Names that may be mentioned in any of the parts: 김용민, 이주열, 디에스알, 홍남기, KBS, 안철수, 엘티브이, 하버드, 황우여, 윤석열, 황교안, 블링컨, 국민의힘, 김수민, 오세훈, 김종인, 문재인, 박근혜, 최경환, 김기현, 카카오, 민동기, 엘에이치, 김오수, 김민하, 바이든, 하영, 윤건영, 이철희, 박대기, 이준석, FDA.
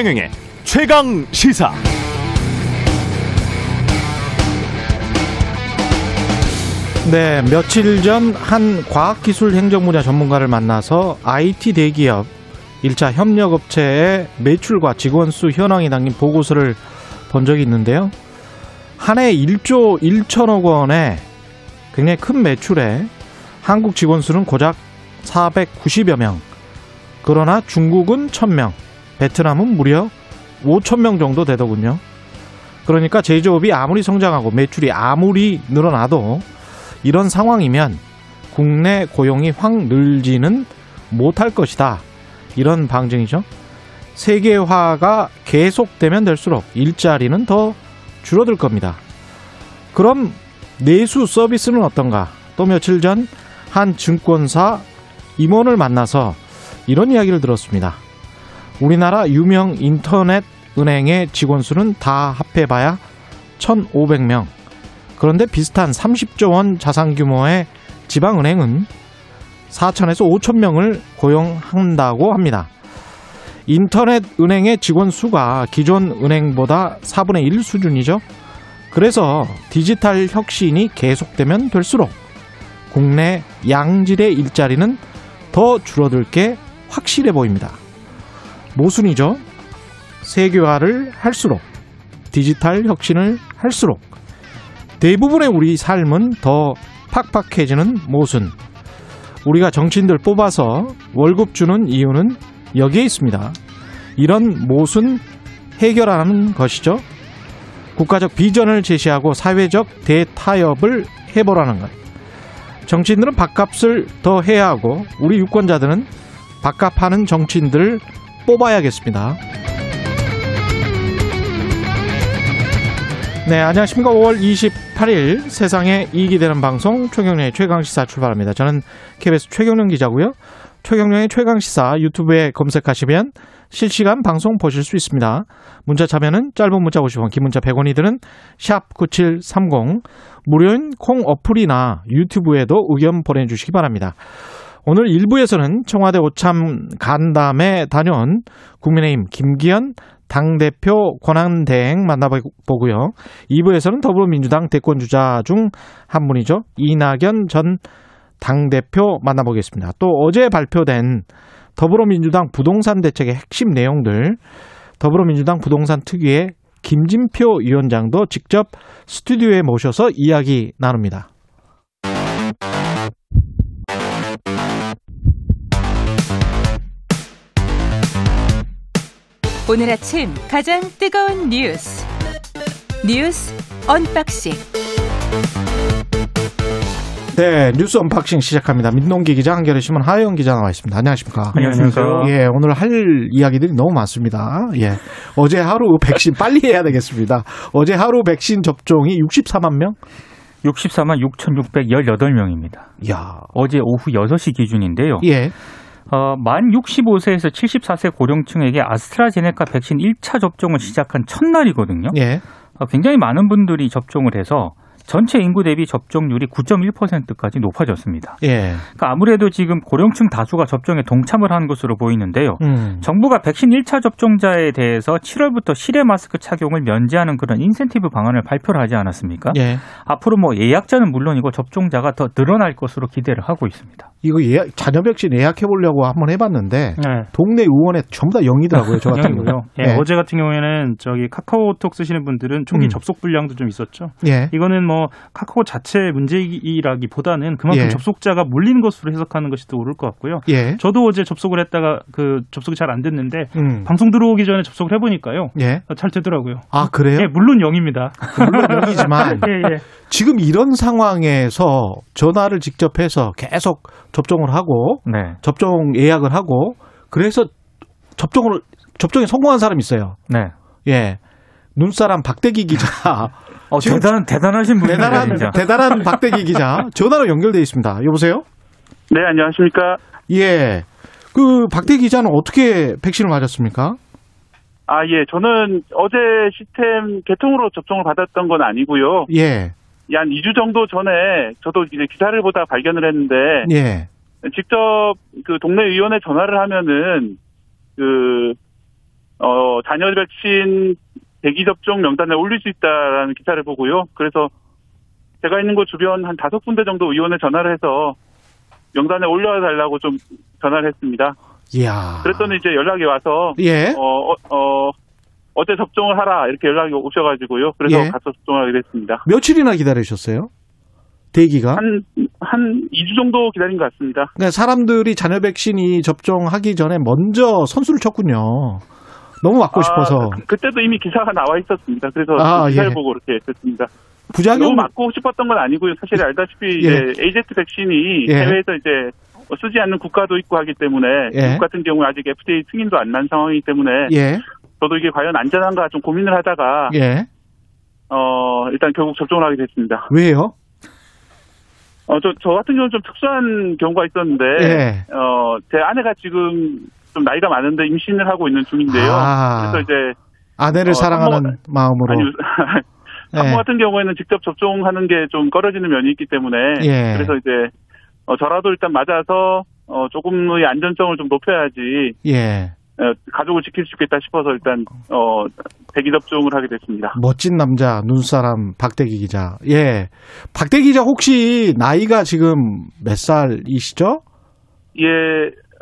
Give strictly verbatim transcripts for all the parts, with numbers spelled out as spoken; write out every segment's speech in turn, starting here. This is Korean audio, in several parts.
최경영의 최강시사. 네, 며칠 전 한 과학기술행정분야 전문가를 만나서 아이티 대기업 일 차 협력업체의 매출과 직원 수 현황이 담긴 보고서를 본 적이 있는데요. 한 해 일조 천억 원의 굉장히 큰 매출에 한국 직원 수는 고작 사백구십여 명, 그러나 중국은 천 명, 베트남은 무려 오천 명 정도 되더군요. 그러니까 제조업이 아무리 성장하고 매출이 아무리 늘어나도 이런 상황이면 국내 고용이 확 늘지는 못할 것이다, 이런 방증이죠. 세계화가 계속되면 될수록 일자리는 더 줄어들 겁니다. 그럼 내수 서비스는 어떤가? 또 며칠 전 한 증권사 임원을 만나서 이런 이야기를 들었습니다. 우리나라 유명 인터넷 은행의 직원 수는 다 합해봐야 천오백 명. 그런데 비슷한 삼십조 원 자산 규모의 지방은행은 사천에서 오천 명을 고용한다고 합니다. 인터넷 은행의 직원 수가 기존 은행보다 사분의 일 수준이죠. 그래서 디지털 혁신이 계속되면 될수록 국내 양질의 일자리는 더 줄어들 게 확실해 보입니다. 모순이죠. 세계화를 할수록, 디지털 혁신을 할수록 대부분의 우리 삶은 더 팍팍해지는 모순. 우리가 정치인들 뽑아서 월급 주는 이유는 여기에 있습니다. 이런 모순 해결하는 것이죠. 국가적 비전을 제시하고 사회적 대타협을 해보라는 것. 정치인들은 밥값을 더 해야 하고 우리 유권자들은 밥값하는 정치인들을 뽑아야겠습니다. 네, 안녕하십니까. 오월 이십팔일 세상에 이익이 되는 방송 최경련의 최강시사 출발합니다. 저는 케이비에스 최경련 기자고요. 최경련의 최강시사 유튜브에 검색하시면 실시간 방송 보실 수 있습니다. 문자 참여는 짧은 문자 오십 원, 긴 문자 백 원이 드는 샵 구칠삼공, 무료인 콩 어플이나 유튜브에도 의견 보내주시기 바랍니다. 오늘 일 부에서는 청와대 오참 간담회 다녀온 국민의힘 김기현 당대표 권한대행 만나보고요. 이 부에서는 더불어민주당 대권주자 중 한 분이죠. 이낙연 전 당대표 만나보겠습니다. 또 어제 발표된 더불어민주당 부동산 대책의 핵심 내용들, 더불어민주당 부동산 특위의 김진표 위원장도 직접 스튜디오에 모셔서 이야기 나눕니다. 오늘 아침 가장 뜨거운 뉴스, 뉴스 언박싱. 네, 뉴스 언박싱 시작합니다. 민동기 기자, 한겨레 신문 하영 기자 나와 있습니다. 안녕하십니까? 안녕하세요. 예, 오늘 할 이야기들이 너무 많습니다. 예, 어제 하루 백신 빨리 해야 되겠습니다. 어제 하루 백신 접종이 육십사만 명? 육십사만 육천육백십팔 명입니다. 야, 어제 오후 여섯 시 기준인데요. 예. 어, 만 육십오 세에서 칠십사 세 고령층에게 아스트라제네카 백신 일 차 접종을 시작한 첫날이거든요. 예. 어, 굉장히 많은 분들이 접종을 해서 전체 인구 대비 접종률이 구 점 일 퍼센트까지 높아졌습니다. 예. 그러니까 아무래도 지금 고령층 다수가 접종에 동참을 한 것으로 보이는데요. 음. 정부가 백신 일 차 접종자에 대해서 칠월부터 실외 마스크 착용을 면제하는 그런 인센티브 방안을 발표를 하지 않았습니까? 예. 앞으로 뭐 예약자는 물론이고 접종자가 더 늘어날 것으로 기대를 하고 있습니다. 이거 예약, 잔여 백신 예약해 보려고 한번 해봤는데 네. 동네 의원에 전부 다 영이더라고요. 저 같은 경우요. 예, 예. 어제 같은 경우에는 저기 카카오톡 쓰시는 분들은 초기 음. 접속 불량도 좀 있었죠. 예. 이거는 뭐 카카오 자체의 문제라기보다는 그만큼 예. 접속자가 몰린 것으로 해석하는 것이 더 옳을 것 같고요. 예. 저도 어제 접속을 했다가 그 접속이 잘 안 됐는데 음. 방송 들어오기 전에 접속을 해보니까요. 예. 잘 되더라고요. 아, 그래요? 예, 물론 영입니다. 물론 영이지만 예, 예. 지금 이런 상황에서 전화를 직접 해서 계속 접종을 하고 네. 접종 예약을 하고 그래서 접종을 접종에 성공한 사람이 있어요. 네. 예. 눈사람 박대기 기자. 어, 대단, 대단하신 분이네요. 대단한, 대단한 박대기 기자. 전화로 연결되어 있습니다. 여보세요? 네, 안녕하십니까. 예. 그, 박대기 기자는 어떻게 백신을 맞았습니까? 아, 예. 저는 어제 시스템 개통으로 접종을 받았던 건 아니고요. 예. 예, 한 이 주 정도 전에 저도 이제 기사를 보다 발견을 했는데. 예. 직접 그 동네 의원에 전화를 하면은 그, 어, 잔여 백신 대기 접종 명단에 올릴 수 있다라는 기사를 보고요. 그래서 제가 있는 곳 주변 한 다섯 군데 정도 의원에 전화를 해서 명단에 올려달라고 좀 전화를 했습니다. 이야. 그랬더니 이제 연락이 와서 예. 어, 어, 어제 접종을 하라 이렇게 연락이 오셔가지고요. 그래서 예. 가서 접종하기로 했습니다. 며칠이나 기다리셨어요? 대기가? 한, 한 이 주 정도 기다린 것 같습니다. 그러니까 사람들이 잔여 백신이 접종하기 전에 먼저 선수를 쳤군요. 너무 맞고 아, 싶어서. 그, 그때도 이미 기사가 나와 있었습니다. 그래서 아, 기사를 예. 보고 이렇게 됐습니다. 부작용 너무 맞고 싶었던 건 아니고요. 사실 알다시피 예. 이제 에이제트 백신이 예. 해외에서 이제 쓰지 않는 국가도 있고 하기 때문에 예. 미국 같은 경우 아직 에프디에이 승인도 안 난 상황이기 때문에 예. 저도 이게 과연 안전한가 좀 고민을 하다가 예. 어 일단 결국 접종을 하게 됐습니다. 왜요? 어, 저, 저 같은 경우는 좀 특수한 경우가 있었는데 예. 어, 제 아내가 지금 좀 나이가 많은데 임신을 하고 있는 중인데요. 아, 그래서 이제 아내를 어, 사랑하는 산모, 마음으로 아니, 산모 예. 같은 경우에는 직접 접종하는 게 좀 꺼려지는 면이 있기 때문에 예. 그래서 이제 어, 저라도 일단 맞아서 어, 조금의 안전성을 좀 높여야지 예. 가족을 지킬 수 있겠다 싶어서 일단 어, 대기 접종을 하게 됐습니다. 멋진 남자 눈사람 박대기 기자. 예, 박대기 기자 혹시 나이가 지금 몇 살이시죠? 예,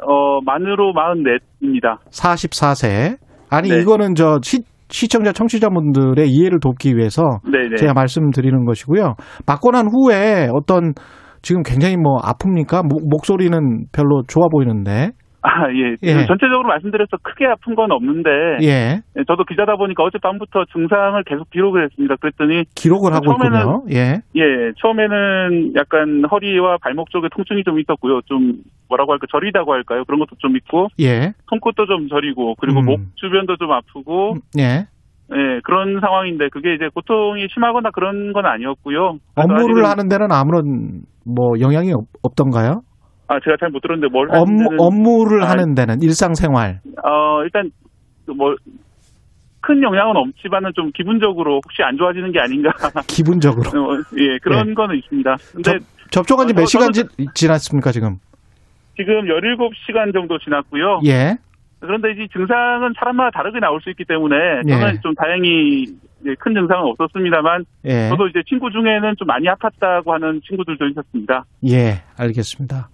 어, 만으로 마흔넷입니다. 사십사 세. 아니 네. 이거는 저 시, 시청자 청취자분들의 이해를 돕기 위해서 네네. 제가 말씀드리는 것이고요. 맞고 난 후에 어떤 지금 굉장히 뭐 아픕니까? 목, 목소리는 별로 좋아 보이는데. 아, 예. 예. 전체적으로 말씀드려서 크게 아픈 건 없는데. 예. 저도 기자다 보니까 어젯밤부터 증상을 계속 기록을 했습니다. 그랬더니. 기록을 하고 처음에는, 있군요. 예. 예. 처음에는 약간 허리와 발목 쪽에 통증이 좀 있었고요. 좀 뭐라고 할까, 저리다고 할까요? 그런 것도 좀 있고. 예. 손끝도 좀 저리고, 그리고 음. 목 주변도 좀 아프고. 예. 예. 그런 상황인데 그게 이제 고통이 심하거나 그런 건 아니었고요. 업무를 하는 데는 아무런 뭐 영향이 없, 없던가요? 아, 제가 잘 못 들었는데 뭘 하는 업무, 데는 업무를 아, 하는 데는 일상생활. 어, 일단 뭐 큰 영향은 없지만은 좀 기분적으로 혹시 안 좋아지는 게 아닌가. 기분적으로. 어, 예, 그런 예. 거는 있습니다. 근데 접, 접종한 지 몇 어, 시간 지, 지났습니까, 지금? 지금 열일곱 시간 정도 지났고요. 예. 그런데 이 증상은 사람마다 다르게 나올 수 있기 때문에 저는 예. 좀 다행히 큰 증상은 없었습니다만 예. 저도 이제 친구 중에는 좀 많이 아팠다고 하는 친구들도 있었습니다. 예, 알겠습니다.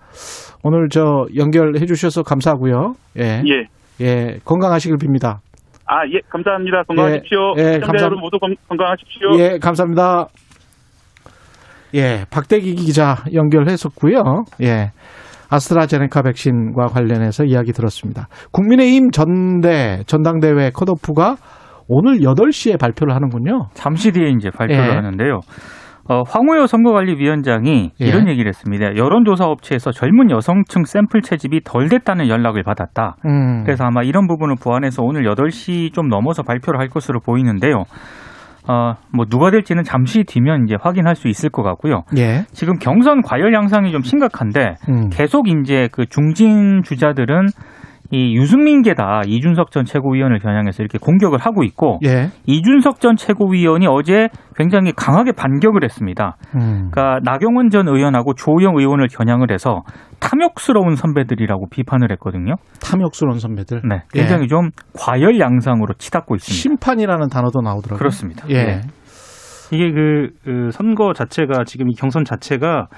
오늘 저 연결해 주셔서 감사하고요. 예, 예, 예 건강하시길 빕니다. 아, 예, 감사합니다. 건강하십시오. 예, 예, 시청자 여러분 모두 건강하십시오. 예, 감사합니다. 예, 박대기 기자 연결했었고요. 예. 아스트라제네카 백신과 관련해서 이야기 들었습니다. 국민의힘 전대, 전당대회 컷오프가 오늘 여덟 시에 발표를 하는군요. 잠시 뒤에 이제 발표를 예. 하는데요. 어, 황우여 선거관리위원장이 예. 이런 얘기를 했습니다. 여론조사 업체에서 젊은 여성층 샘플 채집이 덜 됐다는 연락을 받았다. 음. 그래서 아마 이런 부분을 보완해서 오늘 여덟 시 좀 넘어서 발표를 할 것으로 보이는데요. 어, 뭐 누가 될지는 잠시 뒤면 이제 확인할 수 있을 것 같고요. 예. 지금 경선 과열 양상이 좀 심각한데 음. 계속 이제 그 중진 주자들은 이 유승민계다 이준석 전 최고위원을 겨냥해서 이렇게 공격을 하고 있고 예. 이준석 전 최고위원이 어제 굉장히 강하게 반격을 했습니다. 음. 그러니까 나경원 전 의원하고 주호영 의원을 겨냥을 해서 탐욕스러운 선배들이라고 비판을 했거든요. 탐욕스러운 선배들? 네. 굉장히 예. 좀 과열 양상으로 치닫고 있습니다. 심판이라는 단어도 나오더라고요. 그렇습니다. 예. 네. 이게 그, 그 선거 자체가 지금 이 경선 자체가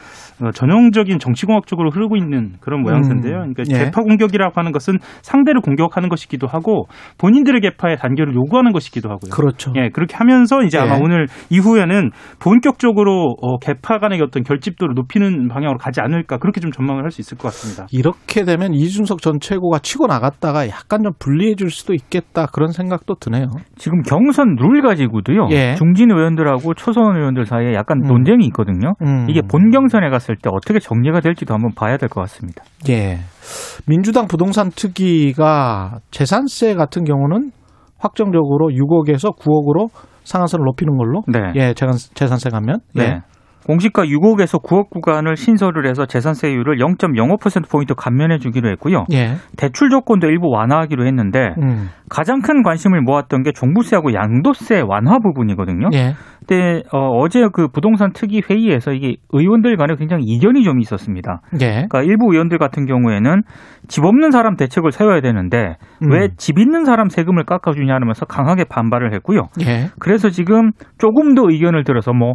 전형적인 정치공학적으로 흐르고 있는 그런 모양새인데요. 그러니까 예. 개파 공격이라고 하는 것은 상대를 공격하는 것이기도 하고 본인들의 개파의 단결을 요구하는 것이기도 하고요. 그렇죠. 예, 그렇게 하면서 이제 예. 아마 오늘 이후에는 본격적으로 어, 개파 간의 어떤 결집도를 높이는 방향으로 가지 않을까 그렇게 좀 전망을 할 수 있을 것 같습니다. 이렇게 되면 이준석 전 최고가 치고 나갔다가 약간 좀 불리해질 수도 있겠다 그런 생각도 드네요. 지금 경선 룰 가지고도요. 예. 중진 의원들하고 초선 의원들 사이에 약간 음. 논쟁이 있거든요. 음. 이게 본 경선에 갔을 때 어떻게 정리가 될지도 한번 봐야 될 것 같습니다. 예, 민주당 부동산 특위가 재산세 같은 경우는 확정적으로 육억에서 구억으로 상한선을 높이는 걸로. 네. 예, 재산세 가면. 네. 예. 공시가 육억에서 구억 구간을 신설을 해서 재산세율을 영 점 영오 퍼센트포인트 감면해 주기로 했고요. 예. 대출 조건도 일부 완화하기로 했는데 음. 가장 큰 관심을 모았던 게 종부세하고 양도세 완화 부분이거든요. 예. 그때 어, 어제 그 부동산 특위 회의에서 이게 의원들 간에 굉장히 이견이 좀 있었습니다. 예. 그러니까 일부 의원들 같은 경우에는 집 없는 사람 대책을 세워야 되는데 음. 왜 집 있는 사람 세금을 깎아주냐 하면서 강하게 반발을 했고요. 예. 그래서 지금 조금 더 의견을 들어서 뭐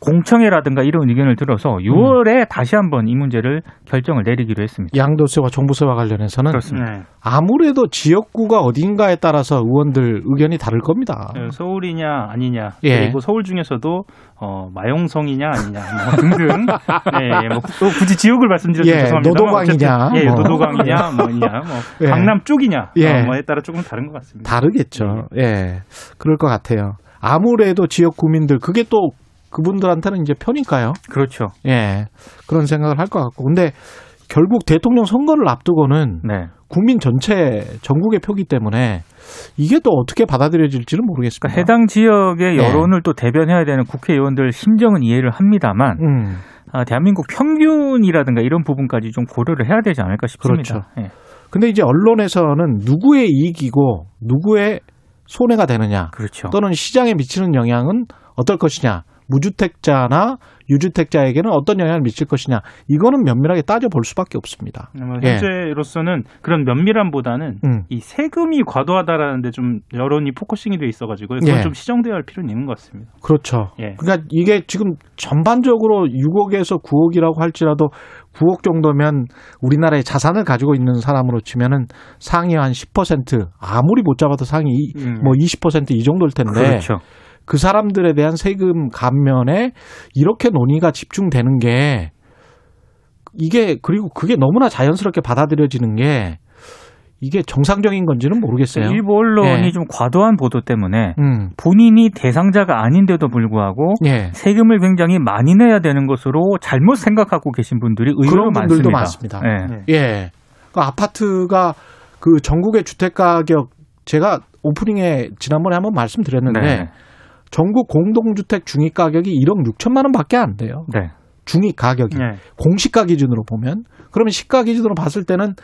공청회라든가 이런 의견을 들어서 유월에 음. 다시 한번 이 문제를 결정을 내리기로 했습니다. 양도세와 종부세와 관련해서는 그렇습니다. 네. 아무래도 지역구가 어딘가에 따라서 의원들 의견이 다를 겁니다. 네, 서울이냐 아니냐 예. 그리고 서울 중에서도 어, 마용성이냐 아니냐 뭐 등등 예, 뭐, 또 굳이 지역을 말씀드려서 예, 죄송합니다. 노도광이냐 예, 뭐. 노도광이냐 뭐냐 뭐, 예. 강남 쪽이냐 예. 어, 뭐에 따라 조금 다른 것 같습니다. 다르겠죠. 예, 예. 그럴 것 같아요. 아무래도 지역 구민들 그게 또 그분들한테는 이제 편인가요? 그렇죠. 예. 그런 생각을 할 것 같고. 근데 결국 대통령 선거를 앞두고는 네. 국민 전체 전국의 표기 때문에 이게 또 어떻게 받아들여질지는 모르겠습니다. 그러니까 해당 지역의 여론을 예. 또 대변해야 되는 국회의원들 심정은 이해를 합니다만 음. 아, 대한민국 평균이라든가 이런 부분까지 좀 고려를 해야 되지 않을까 싶습니다. 그렇죠. 예. 근데 이제 언론에서는 누구의 이익이고 누구의 손해가 되느냐. 그렇죠. 또는 시장에 미치는 영향은 어떨 것이냐. 무주택자나 유주택자에게는 어떤 영향을 미칠 것이냐. 이거는 면밀하게 따져볼 수밖에 없습니다. 현재로서는 예. 그런 면밀함보다는 음. 이 세금이 과도하다라는 데 좀 여론이 포커싱이 돼 있어가지고 그건 예. 좀 시정되어야 할 필요는 있는 것 같습니다. 그렇죠. 예. 그러니까 이게 지금 전반적으로 육억에서 구억이라고 할지라도 구억 정도면 우리나라의 자산을 가지고 있는 사람으로 치면은 상위 한 십 퍼센트 아무리 못 잡아도 상위 음. 뭐 이십 퍼센트 이 정도일 텐데. 그렇죠. 그 사람들에 대한 세금 감면에 이렇게 논의가 집중되는 게 이게 그리고 그게 너무나 자연스럽게 받아들여지는 게 이게 정상적인 건지는 모르겠어요. 일부 언론이 예. 좀 과도한 보도 때문에 음. 본인이 대상자가 아닌데도 불구하고 예. 세금을 굉장히 많이 내야 되는 것으로 잘못 생각하고 계신 분들이 의외로 많습니다. 많습니다. 예. 예. 예. 그 아파트가 그 전국의 주택가격 제가 오프닝에 지난번에 한번 말씀드렸는데 네. 전국 공동주택 중위 가격이 일억 육천만 원 밖에 안 돼요. 네. 중위 가격이. 네. 공시가 기준으로 보면. 그러면 시가 기준으로 봤을 때는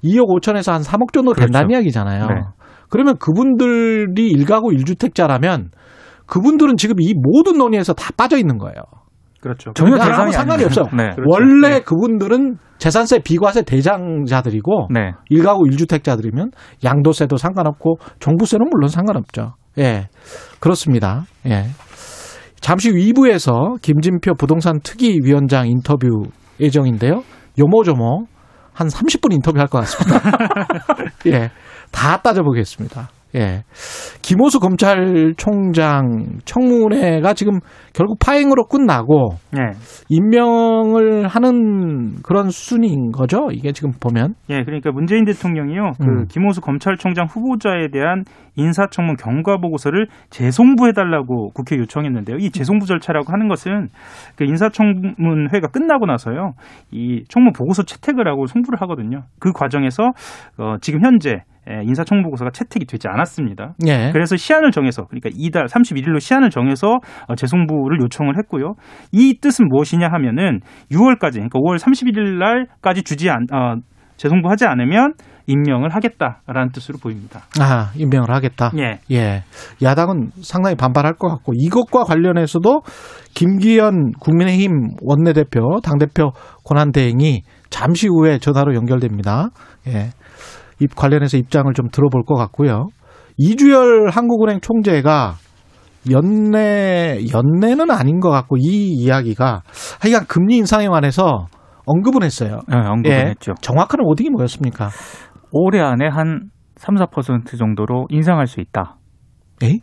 이억 오천에서 한 삼억 정도 된다는 그렇죠. 이야기잖아요. 네. 그러면 그분들이 일가구 일주택자라면 그분들은 지금 이 모든 논의에서 다 빠져 있는 거예요. 그렇죠. 전혀 대상이 상관이 없어요. 네. 그렇죠. 원래 네. 그분들은 재산세 비과세 대상자들이고 네. 일가구 일주택자들이면 양도세도 상관없고 종부세는 물론 상관없죠. 예. 그렇습니다. 예. 잠시 이 부에서 김진표 부동산 특위 위원장 인터뷰 예정인데요. 요모조모 한 삼십 분 인터뷰할 것 같습니다. 예. 다 따져보겠습니다. 예. 김오수 검찰총장 청문회가 지금 결국 파행으로 끝나고 네. 임명을 하는 그런 순위인 거죠. 이게 지금 보면. 예, 그러니까 문재인 대통령이요. 그 음. 김오수 검찰총장 후보자에 대한 인사청문 경과 보고서를 재송부해 달라고 국회에 요청했는데요. 이 재송부 절차라고 하는 것은 그 인사청문회가 끝나고 나서요. 이 청문 보고서 채택을 하고 송부를 하거든요. 그 과정에서 어, 지금 현재 인사청문보고서가 채택이 되지 않았습니다. 예. 그래서 시한을 정해서 그러니까 이달 삼십일일로 시한을 정해서 재송부를 요청을 했고요. 이 뜻은 무엇이냐 하면은 유월까지 그러니까 오월 삼십일일 날까지 주지 않 어, 재송부하지 않으면 임명을 하겠다라는 뜻으로 보입니다. 아, 임명을 하겠다. 예. 예. 야당은 상당히 반발할 것 같고 이것과 관련해서도 김기현 국민의힘 원내대표 당대표 권한대행이 잠시 후에 전화로 연결됩니다. 예. 관련해서 입장을 좀 들어볼 것 같고요. 이주열 한국은행 총재가 연내, 연내는 아닌 것 같고 이 이야기가 하여간 금리 인상에 관해서 언급은 했어요. 네, 언급은 예, 했죠. 정확한 워딩이 뭐였습니까? 올해 안에 한 삼, 사 퍼센트 정도로 인상할 수 있다. 에?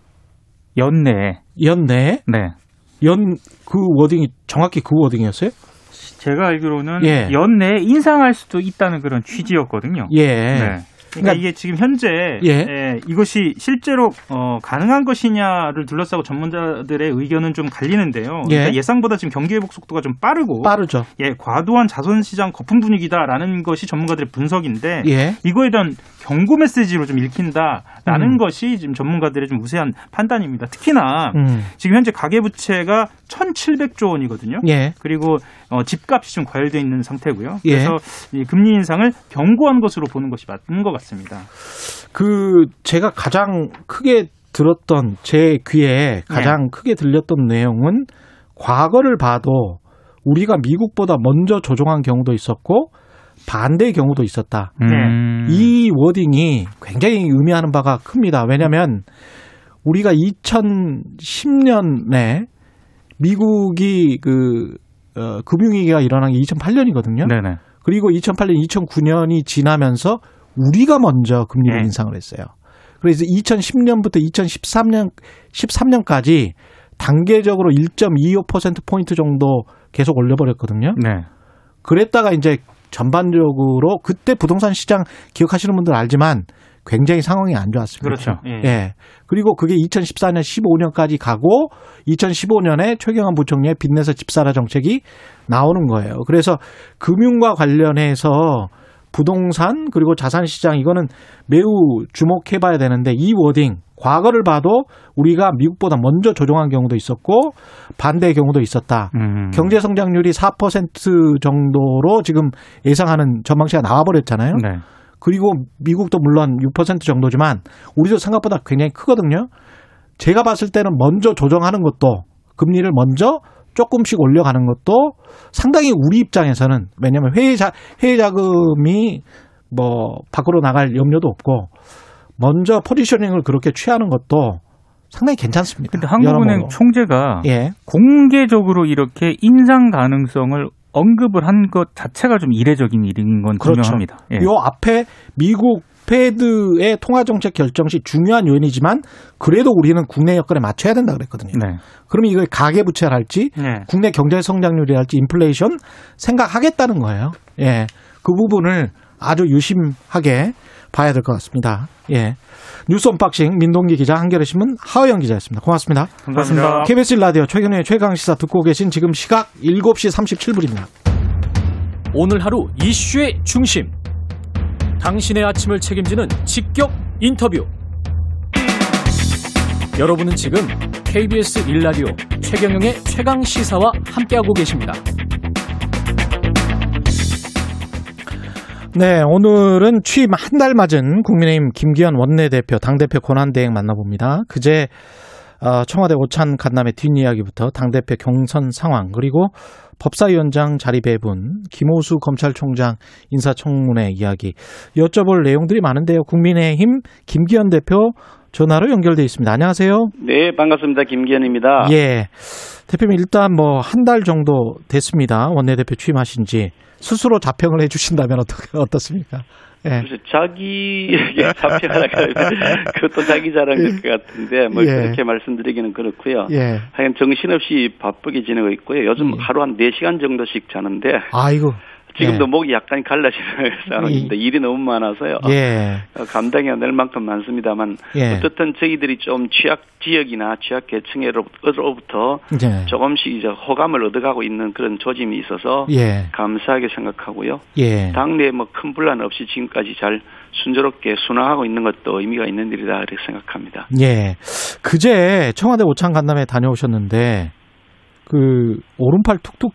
연내에. 연내에? 네. 연, 그 워딩이 정확히 그 워딩이었어요? 제가 알기로는 예. 연내에 인상할 수도 있다는 그런 취지였거든요. 예. 네. 그러니까, 그러니까 이게 지금 현재 예. 예, 이것이 실제로 어, 가능한 것이냐를 둘러싸고 전문가들의 의견은 좀 갈리는데요. 예. 그러니까 예상보다 지금 경기 회복 속도가 좀 빠르고 빠르죠. 예, 과도한 자선시장 거품 분위기다라는 것이 전문가들의 분석인데 예. 이거에 대한 경고 메시지로 좀 읽힌다라는 음. 것이 지금 전문가들의 좀 우세한 판단입니다. 특히나 음. 지금 현재 가계부채가 천칠백조 원이거든요. 예. 그리고 어, 집값이 좀 과열되어 있는 상태고요. 그래서 예. 이 금리 인상을 경고한 것으로 보는 것이 맞는 것 같습니다. 그 제가 가장 크게 들었던 제 귀에 가장 네. 크게 들렸던 내용은 과거를 봐도 우리가 미국보다 먼저 조정한 경우도 있었고 반대의 경우도 있었다. 음. 이 워딩이 굉장히 의미하는 바가 큽니다. 왜냐하면 우리가 이천십년에 미국이 그 어, 금융위기가 일어난 게 이천팔년이거든요. 네네. 그리고 이천팔년, 이천구년이 지나면서 우리가 먼저 금리를 네. 인상을 했어요. 그래서 이천십년부터 이천십삼년까지 단계적으로 일 점 이오 퍼센트 포인트 정도 계속 올려버렸거든요. 네. 그랬다가 이제 전반적으로 그때 부동산 시장 기억하시는 분들 알지만 굉장히 상황이 안 좋았습니다. 그렇죠. 예. 예. 그리고 그게 이천십사년, 십오년까지 가고 이천십오년에 최경환 부총리의 빚내서 집사라 정책이 나오는 거예요. 그래서 금융과 관련해서 부동산 그리고 자산시장 이거는 매우 주목해봐야 되는데 이 워딩 과거를 봐도 우리가 미국보다 먼저 조정한 경우도 있었고 반대의 경우도 있었다. 음. 경제성장률이 사 퍼센트 정도로 지금 예상하는 전망치가 나와버렸잖아요. 네. 그리고 미국도 물론 육 퍼센트 정도지만 우리도 생각보다 굉장히 크거든요. 제가 봤을 때는 먼저 조정하는 것도 금리를 먼저 조금씩 올려가는 것도 상당히 우리 입장에서는 왜냐하면 회의자, 회의자금이 뭐 밖으로 나갈 염려도 없고 먼저 포지셔닝을 그렇게 취하는 것도 상당히 괜찮습니다. 근데 한국은행 총재가 예. 공개적으로 이렇게 인상 가능성을 언급을 한 것 자체가 좀 이례적인 일인 건 그렇죠. 분명합니다. 예. 요 앞에 미국 페드의 통화정책 결정 시 중요한 요인이지만 그래도 우리는 국내 여건에 맞춰야 된다 그랬거든요. 네. 그러면 이걸 가계부채를 할지 네. 국내 경제성장률이 할지 인플레이션 생각하겠다는 거예요. 예, 그 부분을 아주 유심하게 봐야 될 것 같습니다. 예, 뉴스 언박싱 민동기 기자, 한겨레신문 하영 기자였습니다. 고맙습니다. 고맙습니다. 케이비에스 일 라디오 최경영의 최강시사 듣고 계신 지금 시각 일곱시 삼십칠분입니다. 오늘 하루 이슈의 중심. 당신의 아침을 책임지는 직격 인터뷰. 여러분은 지금 케이비에스 일 라디오 최경영의 최강시사와 함께하고 계십니다. 네, 오늘은 취임 한 달 맞은 국민의힘 김기현 원내대표 당대표 권한대행 만나봅니다. 그제 청와대 오찬 간담회 뒷이야기부터 당대표 경선 상황 그리고 법사위원장 자리 배분, 김오수 검찰총장 인사청문회 이야기 여쭤볼 내용들이 많은데요. 국민의힘 김기현 대표 전화로 연결돼 있습니다. 안녕하세요. 네, 반갑습니다. 김기현입니다. 예, 대표님 일단 뭐 한 달 정도 됐습니다. 원내대표 취임하신지 스스로 자평을 해주신다면 어떻 어떻습니까? 예. 자기에게 자평하라 그것도 자기 자랑일 것 같은데 뭐 예. 그렇게 말씀드리기는 그렇고요. 예. 하여간 정신없이 바쁘게 지내고 있고요. 요즘 예. 하루 한 네 시간 정도씩 자는데 아이고. 지금도 예. 목이 약간 갈라지는 상황인데 일이 너무 많아서요. 예. 감당이 안 될 만큼 많습니다만 예. 어쨌든 저희들이 좀 취약 지역이나 취약 계층으로부터 예. 조금씩 이제 호감을 얻어가고 있는 그런 조짐이 있어서 예. 감사하게 생각하고요. 예. 당내에 뭐 큰 분란 없이 지금까지 잘 순조롭게 순항하고 있는 것도 의미가 있는 일이다 이렇게 생각합니다. 예. 그제 청와대 오찬 간담회 다녀오셨는데 그 오른팔 툭툭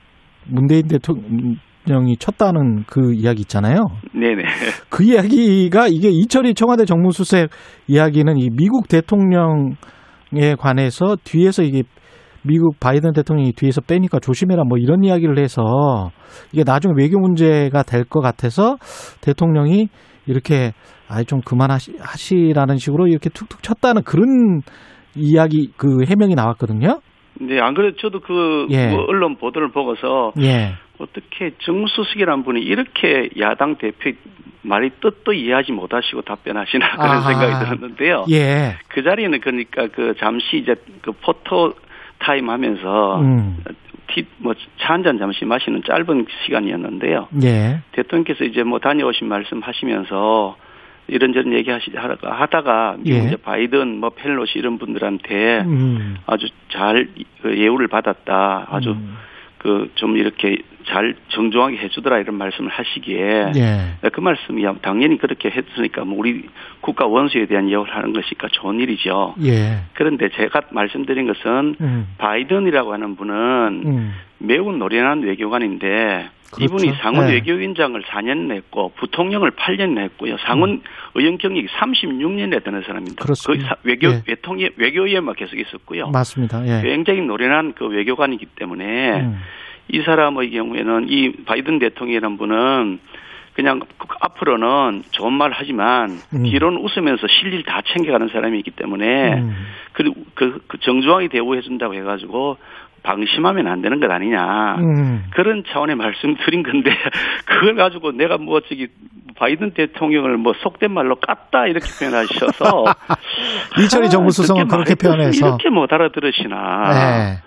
문재인 대통령 영이 쳤다는 그 이야기 있잖아요. 네네. 그 이야기가 이게 이철희 청와대 정무수석 이야기는 이 미국 대통령에 관해서 뒤에서 이게 미국 바이든 대통령이 뒤에서 빼니까 조심해라 뭐 이런 이야기를 해서 이게 나중에 외교 문제가 될 것 같아서 대통령이 이렇게 아예 좀 그만하시라는 식으로 이렇게 툭툭 쳤다는 그런 이야기 그 해명이 나왔거든요. 네, 안 그래도 저도 그, 예. 그 언론 보도를 보고서 예. 어떻게 정수석이라는 분이 이렇게 야당 대표 말이 뜻도 이해하지 못하시고 답변하시나 그런 아, 생각이 들었는데요. 예. 그 자리는 그러니까 그 잠시 이제 그 포토 타임 하면서 음. 뭐 차 한 잔 잠시 마시는 짧은 시간이었는데요. 예. 대통령께서 이제 뭐 다녀오신 말씀하시면서 이런저런 얘기하다가 미국 예. 바이든, 뭐 펠로시 이런 분들한테 음. 아주 잘 예우를 받았다. 아주 음. 그 좀 이렇게 잘 정중하게 해주더라 이런 말씀을 하시기에 예. 그 말씀이 당연히 그렇게 했으니까 뭐 우리 국가 원수에 대한 역을 하는 것이니까 좋은 일이죠. 예. 그런데 제가 말씀드린 것은 음. 바이든이라고 하는 분은 음. 매우 노련한 외교관인데 그렇죠. 이분이 상원 네. 외교위원장을 사 년 냈고 부통령을 팔 년 냈고요. 상원 음. 의원 경력이 삼십육 년에 되는 사람입니다. 그렇습니다. 그 외교, 예. 외통위, 외교위에만 계속 있었고요. 맞습니다. 예. 굉장히 노련한 그 외교관이기 때문에 음. 이 사람의 경우에는 이 바이든 대통령이라는 분은 그냥 앞으로는 좋은 말 하지만 음. 뒤로는 웃으면서 실리를 다 챙겨가는 사람이기 때문에 음. 그, 그, 그 정중하게 대우해준다고 해가지고 방심하면 안 되는 것 아니냐. 음. 그런 차원의 말씀드린 건데 그걸 가지고 내가 뭐 저기 바이든 대통령을 뭐 속된 말로 깠다 이렇게 표현하셔서 이철희 정부 수석은 그렇게 표현해서 이렇게 못 알아들으시나. 네.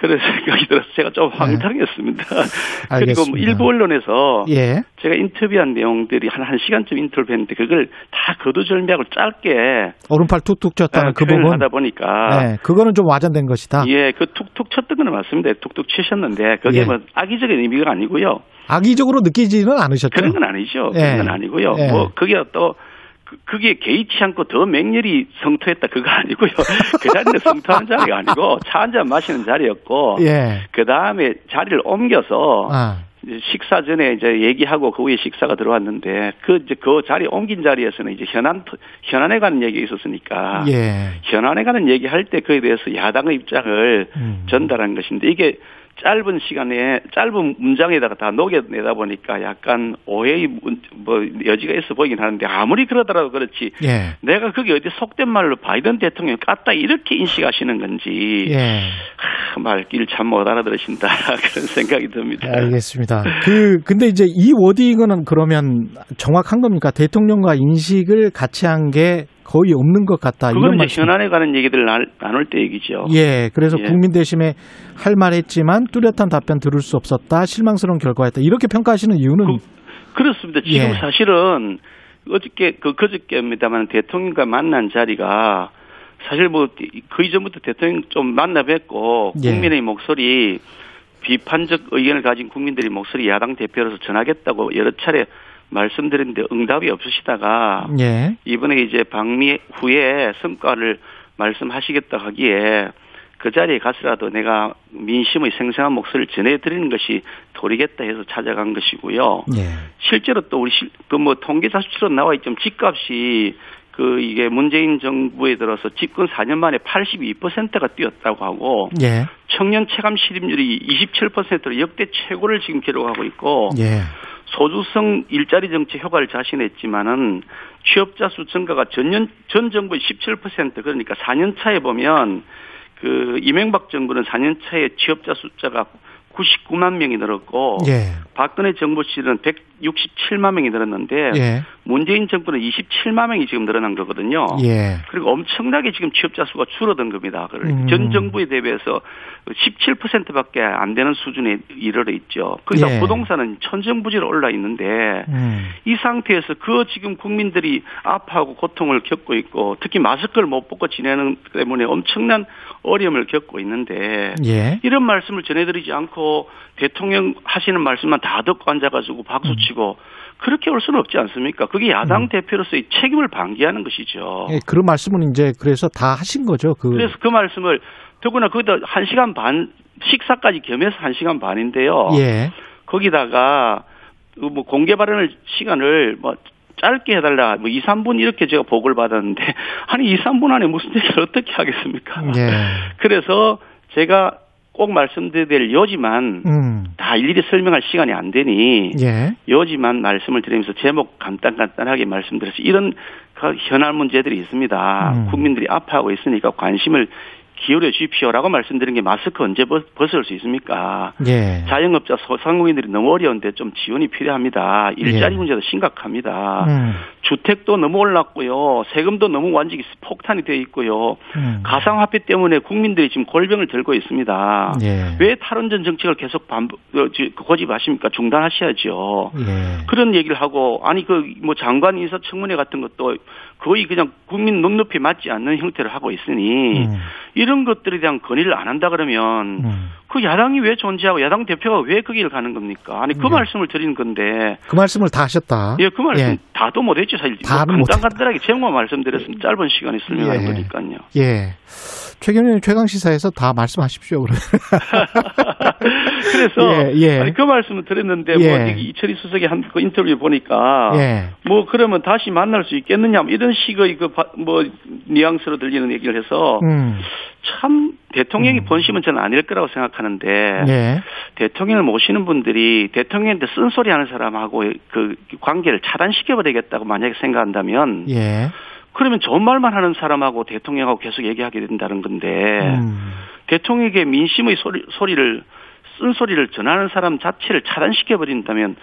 그래서 생각이 들어서 제가 좀 황당했습니다. 네. 그리고 뭐 일부 언론에서 예. 제가 인터뷰한 내용들이 한 한 시간쯤 인터뷰했는데 그걸 다 거두절미하고 짧게 오른팔 툭툭 쳤다는 에, 그 부분 하다 보니까 네. 그거는 좀 와전된 것이다. 예, 그 툭툭 쳤던 건 맞습니다. 툭툭 치셨는데 그게 예. 뭐 악의적인 의미가 아니고요. 악의적으로 느끼지는 않으셨죠? 그런 건 아니죠. 예. 그런 건 아니고요. 예. 뭐 그게 또 그게 개의치 않고 더 맹렬히 성토했다 그거 아니고요. 그 자리는 성토하는 자리가 아니고 차 한 잔 마시는 자리였고 예. 그 다음에 자리를 옮겨서 아. 식사 전에 이제 얘기하고 그 후에 식사가 들어왔는데 그 이제 그 자리 옮긴 자리에서는 이제 현안 현안에 관한 얘기가 있었으니까 예. 현안에 관한 얘기할 때 그에 대해서 야당의 입장을 음. 전달한 것인데 이게 짧은 시간에 짧은 문장에다가 다 녹여내다 보니까 약간 오해의 뭐 여지가 있어 보이긴 하는데 아무리 그러더라도 그렇지 예. 내가 그게 어디 속된 말로 바이든 대통령 깠다 이렇게 인식하시는 건지 예. 하, 말귀를 참 못 알아들으신다 그런 생각이 듭니다. 알겠습니다. 그 근데 이제 이 워딩은 그러면 정확한 겁니까? 대통령과 인식을 같이 한 게 거의 없는 것 같다. 그건 이런 이제 현안에 가는 얘기들 나눌 때 얘기죠. 예, 그래서 예. 국민대심에 할 말했지만 뚜렷한 답변 들을 수 없었다. 실망스러운 결과였다. 이렇게 평가하시는 이유는? 그, 그렇습니다. 지금 예. 사실은 어저께, 그, 그저께입니다만 대통령과 만난 자리가 사실 뭐 그 이전부터 대통령 좀 만나 뵙고 국민의 예. 목소리, 비판적 의견을 가진 국민들의 목소리 야당 대표로서 전하겠다고 여러 차례 말씀드렸는데 응답이 없으시다가 예. 이번에 이제 방미 후에 성과를 말씀하시겠다 하기에 그 자리에 가서라도 내가 민심의 생생한 목소리를 전해드리는 것이 도리겠다 해서 찾아간 것이고요. 예. 실제로 또 우리 그 뭐 통계자 수치로 나와 있지만 집값이 그 이게 문재인 정부에 들어서 집권 사 년 만에 팔십이 퍼센트가 뛰었다고 하고 예. 청년 체감 실업률이 이십칠 퍼센트로 역대 최고를 지금 기록하고 있고 예. 소주성 일자리 정책 효과를 자신했지만은 취업자 수 증가가 전년 전 정부의 십칠 퍼센트 그러니까 사 년 차에 보면 그 이명박 정부는 사 년 차에 취업자 숫자가 구십구만 명이 늘었고 예. 박근혜 정부 시절은 백육십칠만 명이 늘었는데 예. 문재인 정부는 이십칠만 명이 지금 늘어난 거거든요. 예. 그리고 엄청나게 지금 취업자 수가 줄어든 겁니다. 음. 전 정부에 대비해서 십칠 퍼센트밖에 안 되는 수준에 이르러 있죠. 그러니까 예. 부동산은 천정부지로 올라 있는데 음. 이 상태에서 그 지금 국민들이 아파하고 고통을 겪고 있고 특히 마스크를 못 벗고 지내는 때문에 엄청난 어려움을 겪고 있는데 예. 이런 말씀을 전해드리지 않고 대통령 하시는 말씀만 다 듣고 앉아가지고 박수치고 그렇게 올 수는 없지 않습니까? 그게 야당 대표로서의 책임을 방기하는 것이죠. 예, 그런 말씀은 이제 그래서 다 하신 거죠. 그. 그래서 그 말씀을 더구나 거기다 한 시간 반 식사까지 겸해서 한 시간 반인데요. 예. 거기다가 뭐 공개 발언을 시간을 뭐 짧게 해달라. 뭐 이, 삼 분 이렇게 제가 보고를 받았는데 아니 이, 삼 분 안에 무슨 얘기를 어떻게 하겠습니까? 예. 그래서 제가 꼭 말씀드려야 될 요지만 음. 다 일일이 설명할 시간이 안 되니 예. 요지만 말씀을 드리면서 제목 간단간단하게 말씀드려서 이런 현안 문제들이 있습니다. 음. 국민들이 아파하고 있으니까 관심을 기울여 주십시오라고 말씀드린 게 마스크 언제 벗을 수 있습니까? 예. 자영업자 소상공인들이 너무 어려운데 좀 지원이 필요합니다. 일자리 예. 문제도 심각합니다. 음. 주택도 너무 올랐고요. 세금도 너무 완전히 폭탄이 되어 있고요. 음. 가상화폐 때문에 국민들이 지금 골병을 들고 있습니다. 예. 왜 탈원전 정책을 계속 반복, 고집하십니까? 중단하셔야죠. 예. 그런 얘기를 하고 아니 그 뭐 장관 인사 청문회 같은 것도 거의 그냥 국민 눈높이 맞지 않는 형태를 하고 있으니 음. 이런 것들에 대한 건의를 안 한다 그러면 음. 그 야당이 왜 존재하고 야당 대표가 왜 그 길을 가는 겁니까? 아니 그 예. 말씀을 드린 건데 그 말씀을 다 하셨다. 예, 그 말씀 예. 다도 못했죠 사실. 다를 뭐 간단간단하게 제목만 말씀드렸으면 짧은 시간에 설명할 예. 거니까요. 예, 최 경위님 최강 시사에서 다 말씀하십시오. 그러면. 그래서 예, 예. 아니, 그 말씀을 드렸는데 예. 뭐 이철희 수석의 한 그 인터뷰 보니까 예. 뭐 그러면 다시 만날 수 있겠느냐 이런 식의 그 뭐 뉘앙스로 들리는 얘기를 해서 음. 참 대통령이 음. 본심은 저는 아닐 거라고 생각하는데 예. 대통령을 모시는 분들이 대통령한테 쓴소리 하는 사람하고 그 관계를 차단시켜버리겠다고 만약에 생각한다면 예. 그러면 좋은 말만 하는 사람하고 대통령하고 계속 얘기하게 된다는 건데 음. 대통령에게 민심의 소리, 소리를 쓴소리를 전하는 사람 자체를 차단시켜버린다면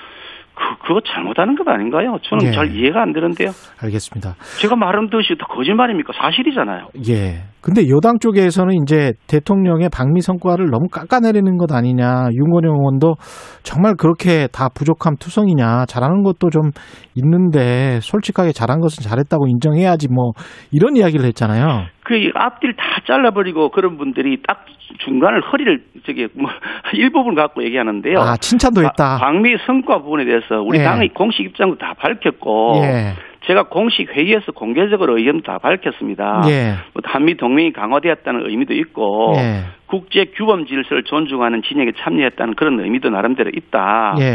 그, 그거 잘못하는 것 아닌가요? 저는 예. 잘 이해가 안 되는데요. 알겠습니다. 제가 말한 듯이 다 거짓말입니까? 사실이잖아요. 예. 근데 여당 쪽에서는 이제 대통령의 방미 성과를 너무 깎아내리는 것 아니냐. 윤건영 의원도 정말 그렇게 다 부족함 투성이냐. 잘하는 것도 좀 있는데 솔직하게 잘한 것은 잘했다고 인정해야지 뭐 이런 이야기를 했잖아요. 그 앞뒤를 다 잘라버리고 그런 분들이 딱 중간을 허리를 저기 뭐 일부분 갖고 얘기하는데요. 아 칭찬도 했다. 방미 성과 부분에 대해서 우리 예. 당의 공식 입장도 다 밝혔고 예. 제가 공식 회의에서 공개적으로 의견도 다 밝혔습니다. 예. 한미 동맹이 강화되었다는 의미도 있고 예. 국제 규범 질서를 존중하는 진영에 참여했다는 그런 의미도 나름대로 있다. 예.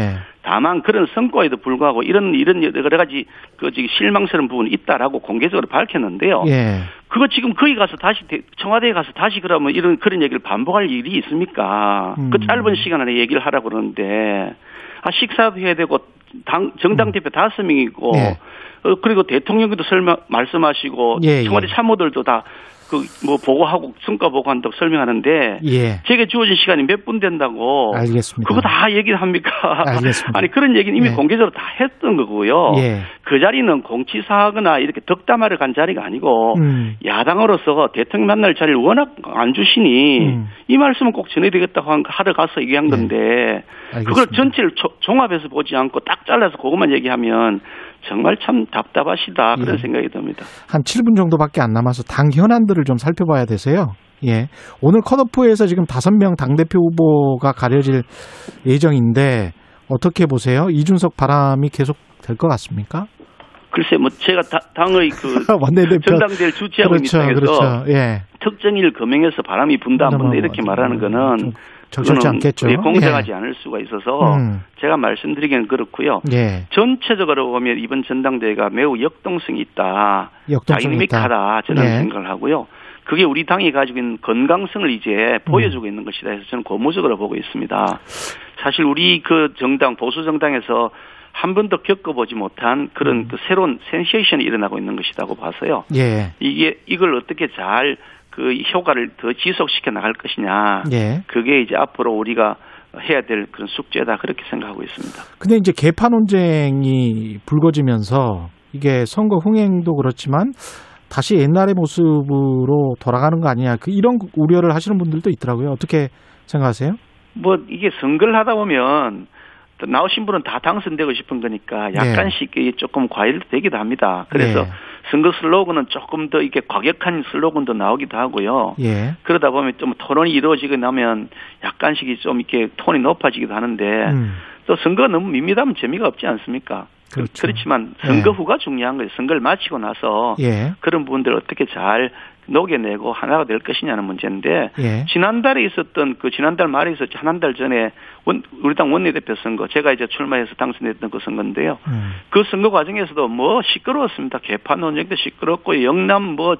다만 그런 성과에도 불구하고 이런 이런 여러 가지 그 실망스러운 부분이 있다라고 공개적으로 밝혔는데요. 예. 그거 지금 거기 가서 다시 청와대에 가서 다시 그러면 이런 그런 얘기를 반복할 일이 있습니까? 음. 그 짧은 시간 안에 얘기를 하라고 그러는데 아 식사도 해야 되고 당 정당 대표 다섯 명이고. 예. 어, 그리고 대통령도 설명, 말씀하시고, 예, 청와대 예. 참모들도 다, 그, 뭐, 보고하고, 성과 보고한다고 설명하는데, 예. 제게 주어진 시간이 몇 분 된다고. 알겠습니다. 그거 다 얘기를 합니까? 알겠습니다. 아니, 그런 얘기는 이미 예. 공개적으로 다 했던 거고요. 예. 그 자리는 공치사하거나 이렇게 덕담하러 간 자리가 아니고, 음. 야당으로서 대통령 만날 자리를 워낙 안 주시니, 음. 이 말씀은 꼭 전해야 되겠다고 하러 가서 얘기한 건데, 예. 그걸 전체를 조, 종합해서 보지 않고 딱 잘라서 그것만 얘기하면, 정말 참 답답하시다 그런 예. 생각이 듭니다. 한 칠 분 정도밖에 안 남아서 당 현안들을 좀 살펴봐야 돼서요. 예, 오늘 컷오프에서 지금 다섯 명 당대표 후보가 가려질 예정인데 어떻게 보세요? 이준석 바람이 계속 될 것 같습니까? 글쎄 뭐 제가 다, 당의 그 전당대회를 주최하고 있는 입장에서 그렇죠. 예. 특정일 금행에서 바람이 분다 안 분다 이렇게 말하는 거는 적절치 않겠죠. 공정하지 예. 않을 수가 있어서 음. 제가 말씀드리기는 그렇고요. 예. 전체적으로 보면 이번 전당대회가 매우 역동성이 있다. 역동성이 있다. 다이내믹하다 저는 예. 생각을 하고요. 그게 우리 당이 가지고 있는 건강성을 이제 보여주고 음. 있는 것이다 해서 저는 고무적으로 보고 있습니다. 사실 우리 그 정당 보수 정당에서 한 번도 겪어보지 못한 그런 음. 그 새로운 센세이션이 일어나고 있는 것이라고 봐서요. 예. 이게 이걸 어떻게 잘 그 효과를 더 지속시켜 나갈 것이냐. 예. 그게 이제 앞으로 우리가 해야 될 그런 숙제다 그렇게 생각하고 있습니다. 근데 이제 개파 논쟁이 불거지면서 이게 선거 흥행도 그렇지만 다시 옛날의 모습으로 돌아가는 거 아니냐. 그 이런 우려를 하시는 분들도 있더라고요. 어떻게 생각하세요? 뭐 이게 선거를 하다 보면 나오신 분은 다 당선되고 싶은 거니까 약간씩 예. 조금 과열도 되기도 합니다. 그래서 예. 선거 슬로건은 조금 더 이렇게 과격한 슬로건도 나오기도 하고요. 예. 그러다 보면 좀 토론이 이루어지고 나면 약간씩 좀 이렇게 톤이 높아지기도 하는데 음. 또 선거가 너무 밋밋하면 재미가 없지 않습니까? 그렇죠. 그렇지만 선거 예. 후가 중요한 거예요. 선거를 마치고 나서 예. 그런 부분들을 어떻게 잘 녹여내고 하나가 될 것이냐는 문제인데 예. 지난달에 있었던 그 지난달 말에 있었지 한한달 전에 원, 우리 당 원내대표 선거 제가 이제 출마해서 당선됐던 그 선거인데요. 음. 그 선거 과정에서도 뭐 시끄러웠습니다. 개파 논쟁도 시끄럽고 영남 뭐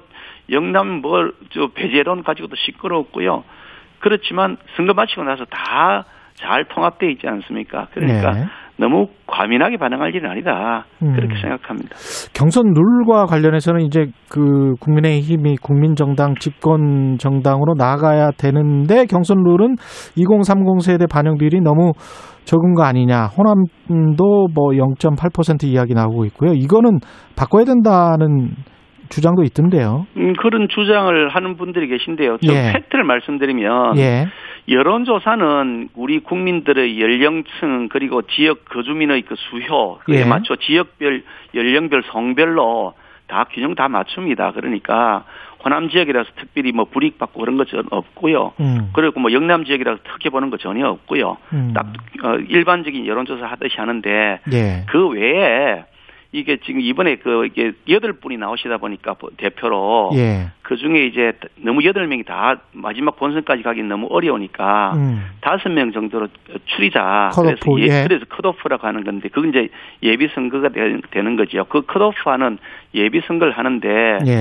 영남 뭐 저 배제론 가지고도 시끄러웠고요. 그렇지만 선거 마치고 나서 다 잘 통합되어 있지 않습니까? 그러니까 네. 너무 과민하게 반응할 일은 아니다. 음. 그렇게 생각합니다. 경선 룰과 관련해서는 이제 그 국민의힘이 국민정당 집권 정당으로 나아가야 되는데 경선 룰은 이공삼공 세대 반영 비율이 너무 적은 거 아니냐. 호남도 뭐 영 점 팔 퍼센트 이야기 나오고 있고요. 이거는 바꿔야 된다는 주장도 있던데요. 음, 그런 주장을 하는 분들이 계신데요. 좀 예. 팩트를 말씀드리면 예. 여론조사는 우리 국민들의 연령층 그리고 지역 거주민의 그 수요에 예. 맞춰 지역별, 연령별, 성별로 다 균형 다 맞춥니다. 그러니까 호남 지역이라서 특별히 뭐 불이익받고 그런 거 전혀 없고요. 음. 그리고 뭐 영남 지역이라서 특혜 보는 거 전혀 없고요. 음. 딱 일반적인 여론조사 하듯이 하는데 예. 그 외에 이게 지금 이번에 그 이게 여덟 분이 나오시다 보니까 대표로 예. 그 중에 이제 너무 여덟 명이 다 마지막 본선까지 가긴 너무 어려우니까 다섯 음. 명 정도로 추리자. 컷오프, 그래서 예, 예. 그래서 컷오프라고 하는 건데 그건 이제 예비 선거가 되는 거지요. 그 컷오프하는 예비 선거를 하는데. 예.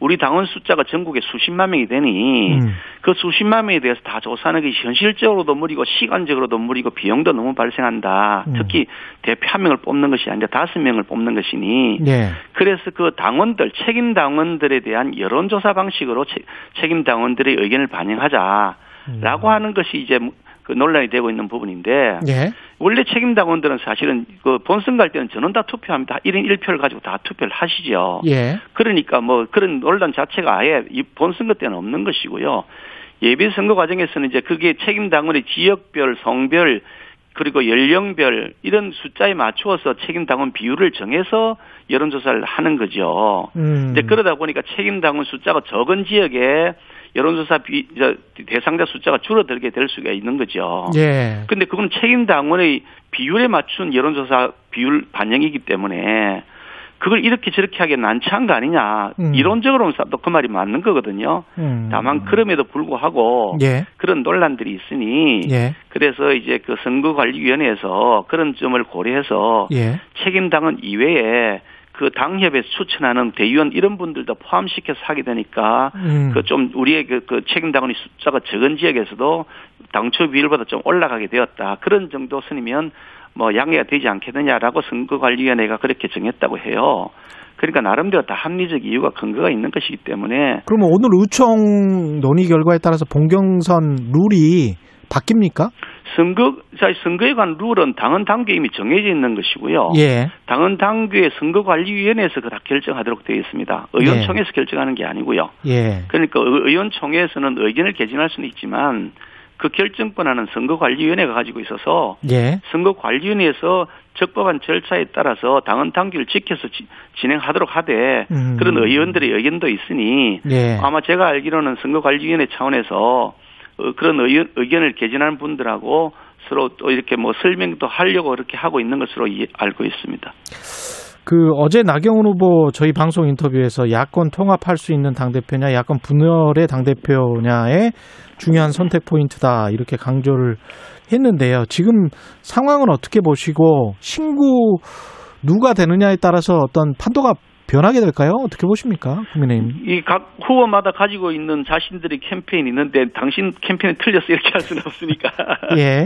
우리 당원 숫자가 전국에 수십만 명이 되니 음. 그 수십만 명에 대해서 다 조사하는 게 현실적으로도 무리고 시간적으로도 무리고 비용도 너무 발생한다. 음. 특히 대표 한 명을 뽑는 것이 아니라 다섯 명을 뽑는 것이니 네. 그래서 그 당원들 책임 당원들에 대한 여론조사 방식으로 체, 책임 당원들의 의견을 반영하자라고 음. 하는 것이 이제 그 논란이 되고 있는 부분인데 네. 원래 책임 당원들은 사실은 그 본선 갈 때는 저는 다 투표합니다. 일 인 일 표를 가지고 다 투표를 하시죠. 예. 그러니까 뭐 그런 논란 자체가 아예 이 본선거 때는 없는 것이고요. 예비 선거 과정에서는 이제 그게 책임 당원의 지역별, 성별 그리고 연령별 이런 숫자에 맞추어서 책임 당원 비율을 정해서 여론조사를 하는 거죠. 음. 이제 그러다 보니까 책임 당원 숫자가 적은 지역에 여론조사 비, 대상자 숫자가 줄어들게 될 수가 있는 거죠. 예. 근데 그건 책임 당원의 비율에 맞춘 여론조사 비율 반영이기 때문에 그걸 이렇게 저렇게 하기엔 난처한 거 아니냐. 음. 이론적으로는 또 그 말이 맞는 거거든요. 음. 다만 그럼에도 불구하고 예. 그런 논란들이 있으니 예. 그래서 이제 그 선거관리위원회에서 그런 점을 고려해서 예. 책임 당원 이외에 그 당협에서 추천하는 대의원 이런 분들도 포함시켜서 하게 되니까 음. 그 좀 우리의 그, 그 책임당원의 숫자가 적은 지역에서도 당초 비율보다 좀 올라가게 되었다. 그런 정도 선이면 뭐 양해가 되지 않겠느냐라고 선거관리위원회가 그렇게 정했다고 해요. 그러니까 나름대로 다 합리적 이유가 근거가 있는 것이기 때문에. 그러면 오늘 의총 논의 결과에 따라서 본경선 룰이 바뀝니까? 선거, 사실 선거에 관한 룰은 당헌 당규에 이미 정해져 있는 것이고요. 예. 당헌 당규의 선거관리위원회에서 다 결정하도록 되어 있습니다. 의원총회에서 예. 결정하는 게 아니고요. 예. 그러니까 의원총회에서는 의견을 개진할 수는 있지만 그 결정권하는 선거관리위원회가 가지고 있어서 예. 선거관리위원회에서 적법한 절차에 따라서 당헌 당규를 지켜서 지, 진행하도록 하되 음. 그런 의원들의 의견도 있으니 예. 아마 제가 알기로는 선거관리위원회 차원에서 그런 의견을 개진하는 분들하고 서로 또 이렇게 뭐 설명도 하려고 이렇게 하고 있는 것으로 알고 있습니다. 그 어제 나경원 후보 저희 방송 인터뷰에서 야권 통합할 수 있는 당대표냐, 야권 분열의 당대표냐의 중요한 선택 포인트다 이렇게 강조를 했는데요. 지금 상황은 어떻게 보시고 신구 누가 되느냐에 따라서 어떤 판도가 변하게 될까요? 어떻게 보십니까? 국민의힘. 이 각 후보마다 가지고 있는 자신들의 캠페인이 있는데 당신 캠페인이 틀렸어 이렇게 할 수는 없으니까. 예.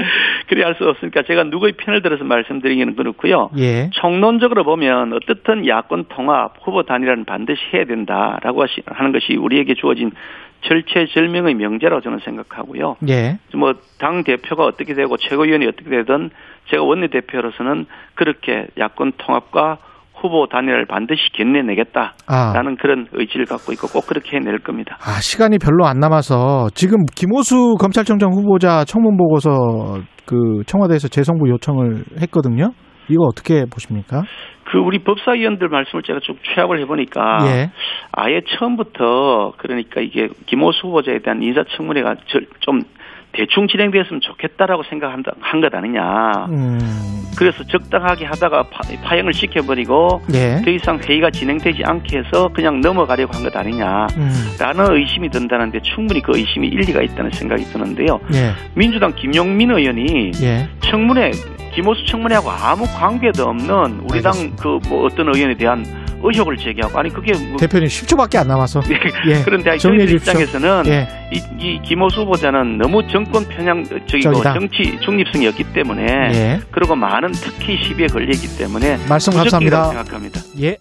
그래 할 수 없으니까 제가 누구의 편을 들어서 말씀드리기는 그렇고요. 예. 총론적으로 보면 어떻든 야권 통합 후보 단일화는 반드시 해야 된다라고 하는 것이 우리에게 주어진 절체절명의 명제라고 저는 생각하고요. 예. 뭐 당 대표가 어떻게 되고 최고위원이 어떻게 되든 제가 원내대표로서는 그렇게 야권 통합과 후보 단일을 반드시 견내내겠다라는 아. 그런 의지를 갖고 있고 꼭 그렇게 해낼 겁니다. 아, 시간이 별로 안 남아서 지금 김오수 검찰총장 후보자 청문 보고서 그 청와대에서 재송부 요청을 했거든요. 이거 어떻게 보십니까? 그 우리 법사위원들 말씀을 제가 좀 취합을 해보니까 예. 아예 처음부터 그러니까 이게 김오수 후보자에 대한 인사청문회가 좀 대충 진행됐으면 좋겠다라고 생각한 것 아니냐. 음. 그래서 적당하게 하다가 파, 파행을 시켜버리고 예. 더 이상 회의가 진행되지 않게 해서 그냥 넘어가려고 한 것 아니냐라는 음. 의심이 든다는데 충분히 그 의심이 일리가 있다는 생각이 드는데요. 예. 민주당 김용민 의원이 예. 청문회 김오수 청문회하고 아무 관계도 없는 우리 당 그 뭐 어떤 의원에 대한 의혹을 제기하고, 아니 그게 뭐 대표님 십 초밖에 안 남아서 예. 그런데 저희 입장에서는 예. 이, 이 김오수 후보자는 너무 정권 편향적이고 정치 중립성이었기 때문에 예. 그리고 많은 특히 시비에 걸리기 때문에 말씀 감사합니다. 생각합니다. 예.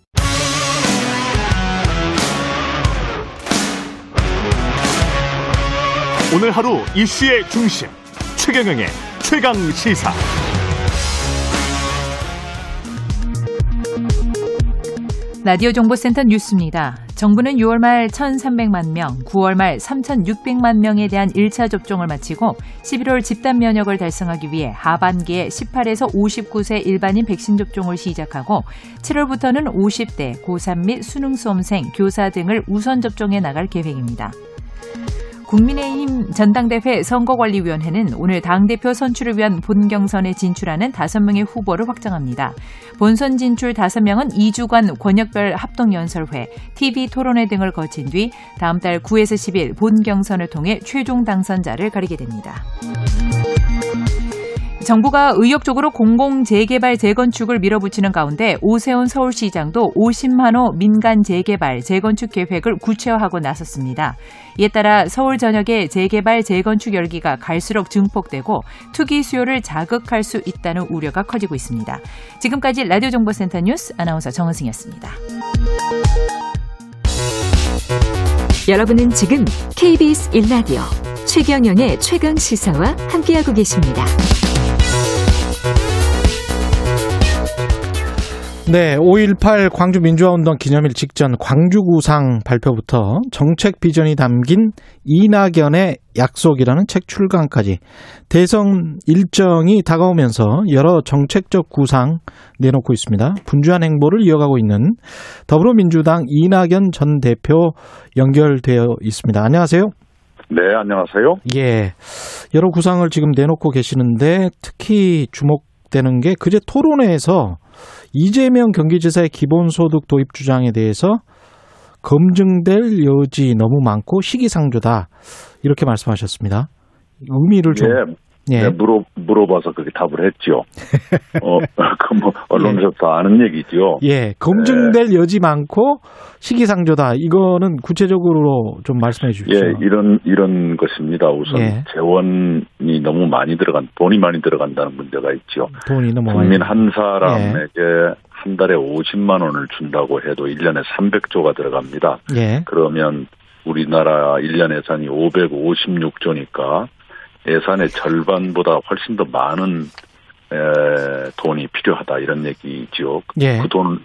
오늘 하루 이슈의 중심 최경영의 최강 시사. 라디오 정보센터 뉴스입니다. 정부는 유월 말 천삼백만 명, 구월 말 삼천육백만 명에 대한 일 차 접종을 마치고 십일월 집단 면역을 달성하기 위해 하반기에 십팔에서 오십구 세 일반인 백신 접종을 시작하고 칠월부터는 오십 대, 고삼 및 수능 수험생, 교사 등을 우선 접종해 나갈 계획입니다. 국민의힘 전당대회 선거관리위원회는 오늘 당대표 선출을 위한 본경선에 진출하는 다섯 명의 후보를 확정합니다. 본선 진출 다섯 명은 이 주간 권역별 합동연설회, 티비 토론회 등을 거친 뒤 다음 달 구에서 십일 본경선을 통해 최종 당선자를 가리게 됩니다. 정부가 의욕적으로 공공재개발 재건축을 밀어붙이는 가운데 오세훈 서울시장도 오십만 호 민간 재개발 재건축 계획을 구체화하고 나섰습니다. 이에 따라 서울 전역의 재개발 재건축 열기가 갈수록 증폭되고 투기 수요를 자극할 수 있다는 우려가 커지고 있습니다. 지금까지 라디오정보센터 뉴스 아나운서 정은승이었습니다. 여러분은 지금 케이비에스 일 라디오 최경영의 최강시사와 함께하고 계십니다. 네, 오일팔 광주민주화운동 기념일 직전 광주구상 발표부터 정책 비전이 담긴 이낙연의 약속이라는 책 출간까지 대선 일정이 다가오면서 여러 정책적 구상 내놓고 있습니다. 분주한 행보를 이어가고 있는 더불어민주당 이낙연 전 대표 연결되어 있습니다. 안녕하세요. 네, 안녕하세요. 예, 여러 구상을 지금 내놓고 계시는데 특히 주목되는 게 그제 토론회에서 이재명 경기지사의 기본소득 도입 주장에 대해서 검증될 여지 너무 많고 시기상조다 이렇게 말씀하셨습니다. 의미를 좀 예, 예. 물어 물어봐서 그렇게 답을 했죠. 어, 그 뭐 언론에서 예. 다 아는 얘기죠. 예, 검증될 예. 여지 많고 시기상조다. 이거는 구체적으로 좀 말씀해 주십시오. 예, 이런 이런 것입니다. 우선 예. 재원이 너무 많이 들어간 돈이 많이 들어간다는 문제가 있죠. 돈이 너무 많이. 국민 한 사람에게 예. 한 달에 오십만 원을 준다고 해도 일 년에 삼백조가 들어갑니다. 예. 그러면 우리나라 일 년 예산이 오백오십육조니까. 예산의 절반보다 훨씬 더 많은 에, 돈이 필요하다 이런 얘기죠. 예. 그 돈은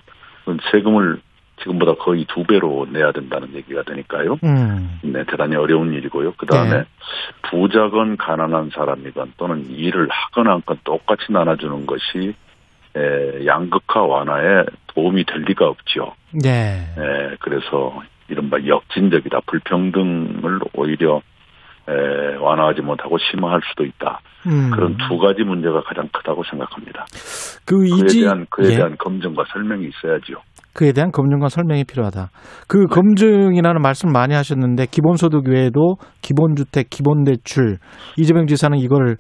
세금을 지금보다 거의 두 배로 내야 된다는 얘기가 되니까요. 음. 네, 대단히 어려운 일이고요. 그다음에 예. 부자건 가난한 사람이건 또는 일을 하거나 안 건 똑같이 나눠주는 것이 에, 양극화 완화에 도움이 될 리가 없죠. 네. 예. 그래서 이른바 역진적이다. 불평등을 오히려 에, 완화하지 못하고 심화할 수도 있다. 음. 그런 두 가지 문제가 가장 크다고 생각합니다. 그 이지... 그에 대한 그에 예. 대한 검증과 설명이 있어야죠. 그에 대한 검증과 설명이 필요하다. 그 네. 검증이라는 말씀 많이 하셨는데 기본소득 외에도 기본주택, 기본대출 이재명 지사는 이걸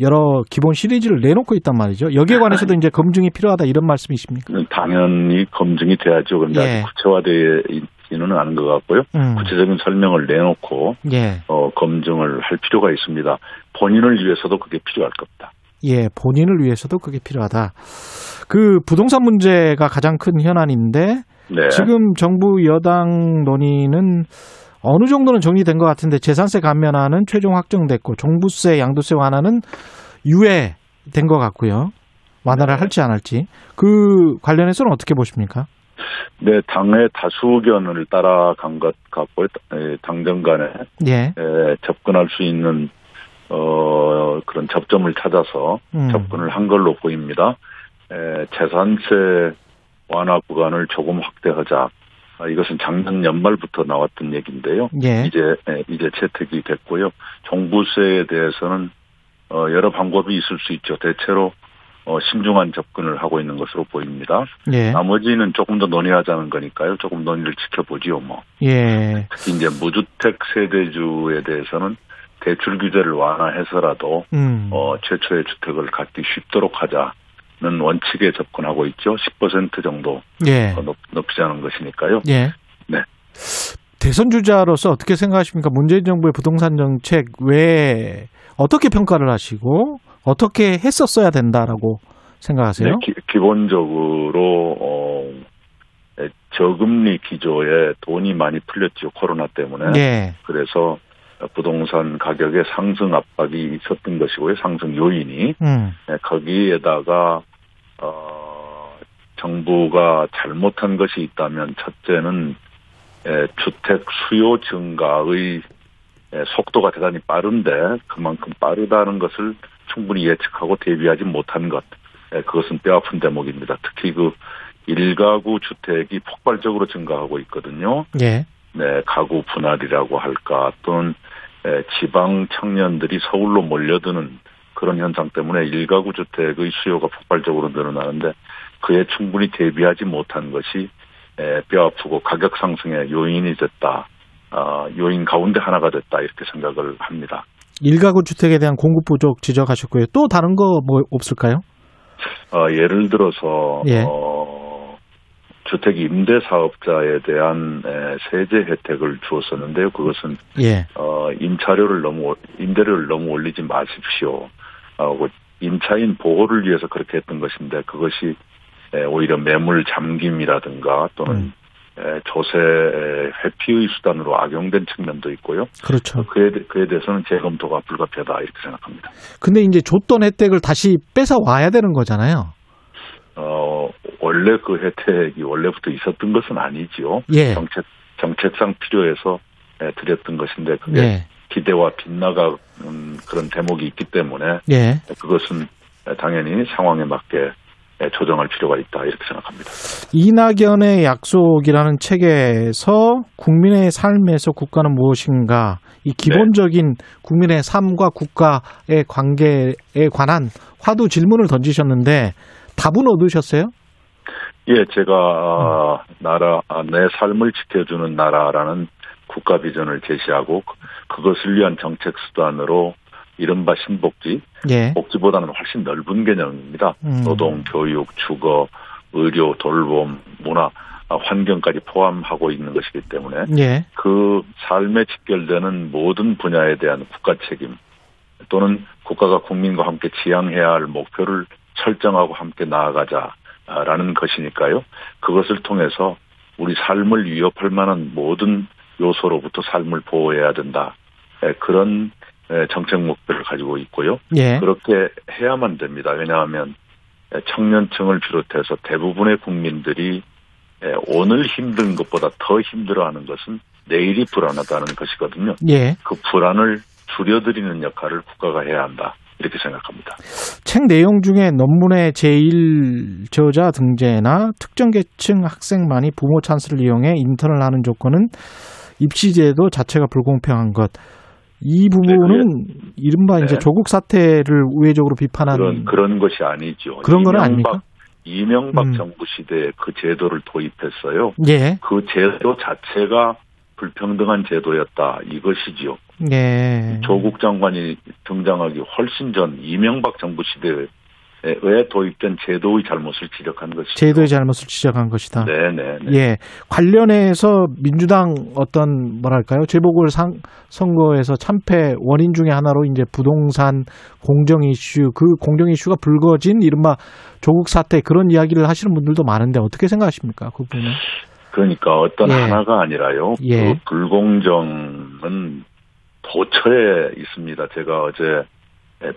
여러 기본 시리즈를 내놓고 있단 말이죠. 여기에 관해서도 이제 검증이 필요하다 이런 말씀이십니까? 당연히 검증이 돼야죠. 그런데 예. 아직 구체화되어 있지는 않은 것 같고요. 음. 구체적인 설명을 내놓고 예. 어, 검증을 할 필요가 있습니다. 본인을 위해서도 그게 필요할 겁니다. 예, 본인을 위해서도 그게 필요하다. 그 부동산 문제가 가장 큰 현안인데 네. 지금 정부 여당 논의는 어느 정도는 정리된 것 같은데 재산세 감면안은 최종 확정됐고 종부세, 양도세 완화는 유예된 것 같고요. 완화를 네. 할지 안 할지. 그 관련해서는 어떻게 보십니까? 네, 당의 다수 의견을 따라간 것 같고 당정 간에 예. 에, 접근할 수 있는 어, 그런 접점을 찾아서 음. 접근을 한 걸로 보입니다. 에, 재산세 완화 구간을 조금 확대하자. 이것은 작년 연말부터 나왔던 얘기인데요. 예. 이제 이제 채택이 됐고요. 종부세에 대해서는 여러 방법이 있을 수 있죠. 대체로 신중한 접근을 하고 있는 것으로 보입니다. 예. 나머지는 조금 더 논의하자는 거니까요. 조금 논의를 지켜보지요. 뭐. 예. 특히 이제 무주택 세대주에 대해서는 대출 규제를 완화해서라도 음. 어, 최초의 주택을 갖기 쉽도록 하자. 는 원칙에 접근하고 있죠. 십 퍼센트 정도 예. 높, 높이자는 것이니까요. 예. 네. 대선 주자로서 어떻게 생각하십니까? 문재인 정부의 부동산 정책 왜 어떻게 평가를 하시고 어떻게 했었어야 된다라고 생각하세요? 네, 기, 기본적으로 어, 저금리 기조에 돈이 많이 풀렸죠. 코로나 때문에. 예. 그래서 부동산 가격의 상승 압박이 있었던 것이고요. 상승 요인이. 음. 거기에다가 어, 정부가 잘못한 것이 있다면 첫째는 주택 수요 증가의 속도가 대단히 빠른데 그만큼 빠르다는 것을 충분히 예측하고 대비하지 못한 것. 그것은 뼈아픈 대목입니다. 특히 그 일가구 주택이 폭발적으로 증가하고 있거든요. 예. 네, 가구 분할이라고 할까 또는 지방 청년들이 서울로 몰려드는 그런 현상 때문에 일가구 주택의 수요가 폭발적으로 늘어나는데 그에 충분히 대비하지 못한 것이 뼈아프고 가격 상승의 요인이 됐다. 요인 가운데 하나가 됐다 이렇게 생각을 합니다. 일가구 주택에 대한 공급 부족 지적하셨고요. 또 다른 거 뭐 없을까요? 어, 예를 들어서 예. 어, 주택 임대 사업자에 대한 세제 혜택을 주었었는데요. 그것은 예. 어, 임차료를 너무 임대료를 너무 올리지 마십시오. 어, 임차인 보호를 위해서 그렇게 했던 것인데 그것이 오히려 매물 잠김이라든가 또는 음. 조세 회피의 수단으로 악용된 측면도 있고요. 그렇죠. 그에, 그에 대해서는 재검토가 불가피하다 이렇게 생각합니다. 근데 이제 줬던 혜택을 다시 뺏어 와야 되는 거잖아요. 어, 원래 그 혜택이 원래부터 있었던 것은 아니지요. 예. 정책, 정책상 필요해서 드렸던 것인데 그게 예. 기대와 빗나가는 그런 대목이 있기 때문에 예. 그것은 당연히 상황에 맞게 조정할 필요가 있다 이렇게 생각합니다. 이낙연의 약속이라는 책에서 국민의 삶에서 국가는 무엇인가 이 기본적인 네. 국민의 삶과 국가의 관계에 관한 화두 질문을 던지셨는데 답은 얻으셨어요? 예, 제가 음. 나라 내 삶을 지켜주는 나라라는 국가 비전을 제시하고 그것을 위한 정책 수단으로 이른바 신복지, 예. 복지보다는 훨씬 넓은 개념입니다. 음. 노동, 교육, 주거, 의료, 돌봄, 문화, 환경까지 포함하고 있는 것이기 때문에 예. 그 삶에 직결되는 모든 분야에 대한 국가 책임 또는 국가가 국민과 함께 지향해야 할 목표를 설정하고 함께 나아가자라는 것이니까요. 그것을 통해서 우리 삶을 위협할 만한 모든 요소로부터 삶을 보호해야 된다. 그런 정책 목표를 가지고 있고요. 예. 그렇게 해야만 됩니다. 왜냐하면 청년층을 비롯해서 대부분의 국민들이 오늘 힘든 것보다 더 힘들어하는 것은 내일이 불안하다는 것이거든요. 예. 그 불안을 줄여드리는 역할을 국가가 해야 한다. 이렇게 생각합니다. 책 내용 중에 논문의 제일 저자 등재나 특정 계층 학생만이 부모 찬스를 이용해 인턴을 하는 조건은 입시제도 자체가 불공평한 것. 이 부분은 네, 이른바 네. 이제 조국 사태를 우회적으로 비판하는 그런 그런 것이 아니죠. 그런 건 아닙니까? 이명박 음. 정부 시대에 그 제도를 도입했어요. 예. 그 제도 자체가 불평등한 제도였다 이것이지요. 예. 조국 장관이 등장하기 훨씬 전 이명박 정부 시대에 도입된 제도의 잘못을 지적한 것이죠. 제도의 잘못을 지적한 것이다. 네네. 네. 예. 관련해서 민주당 어떤 뭐랄까요 재보궐 선거에서 참패 원인 중에 하나로 이제 부동산 공정 이슈 그 공정 이슈가 불거진 이른바 조국 사태 그런 이야기를 하시는 분들도 많은데 어떻게 생각하십니까 그 부분은? 그러니까 어떤 예. 하나가 아니라요. 예. 그 불공정은 도처에 있습니다. 제가 어제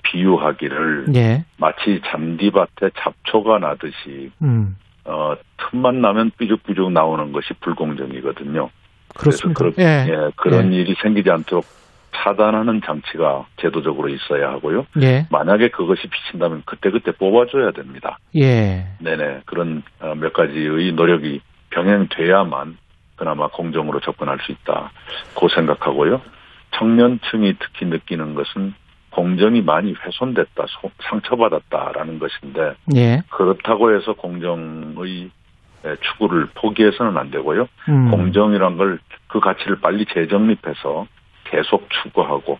비유하기를 예. 마치 잔디밭에 잡초가 나듯이 음. 어, 틈만 나면 삐죽삐죽 나오는 것이 불공정이거든요. 그렇습니다. 그래서 그렇, 예. 예, 그런 예. 일이 생기지 않도록 차단하는 장치가 제도적으로 있어야 하고요. 예. 만약에 그것이 비친다면 그때그때 뽑아줘야 됩니다. 예. 네네 그런 몇 가지의 노력이 병행돼야만 그나마 공정으로 접근할 수 있다. 그 생각하고요. 청년층이 특히 느끼는 것은 공정이 많이 훼손됐다, 상처받았다라는 것인데 예. 그렇다고 해서 공정의 추구를 포기해서는 안 되고요. 음. 공정이란 걸 그 가치를 빨리 재정립해서 계속 추구하고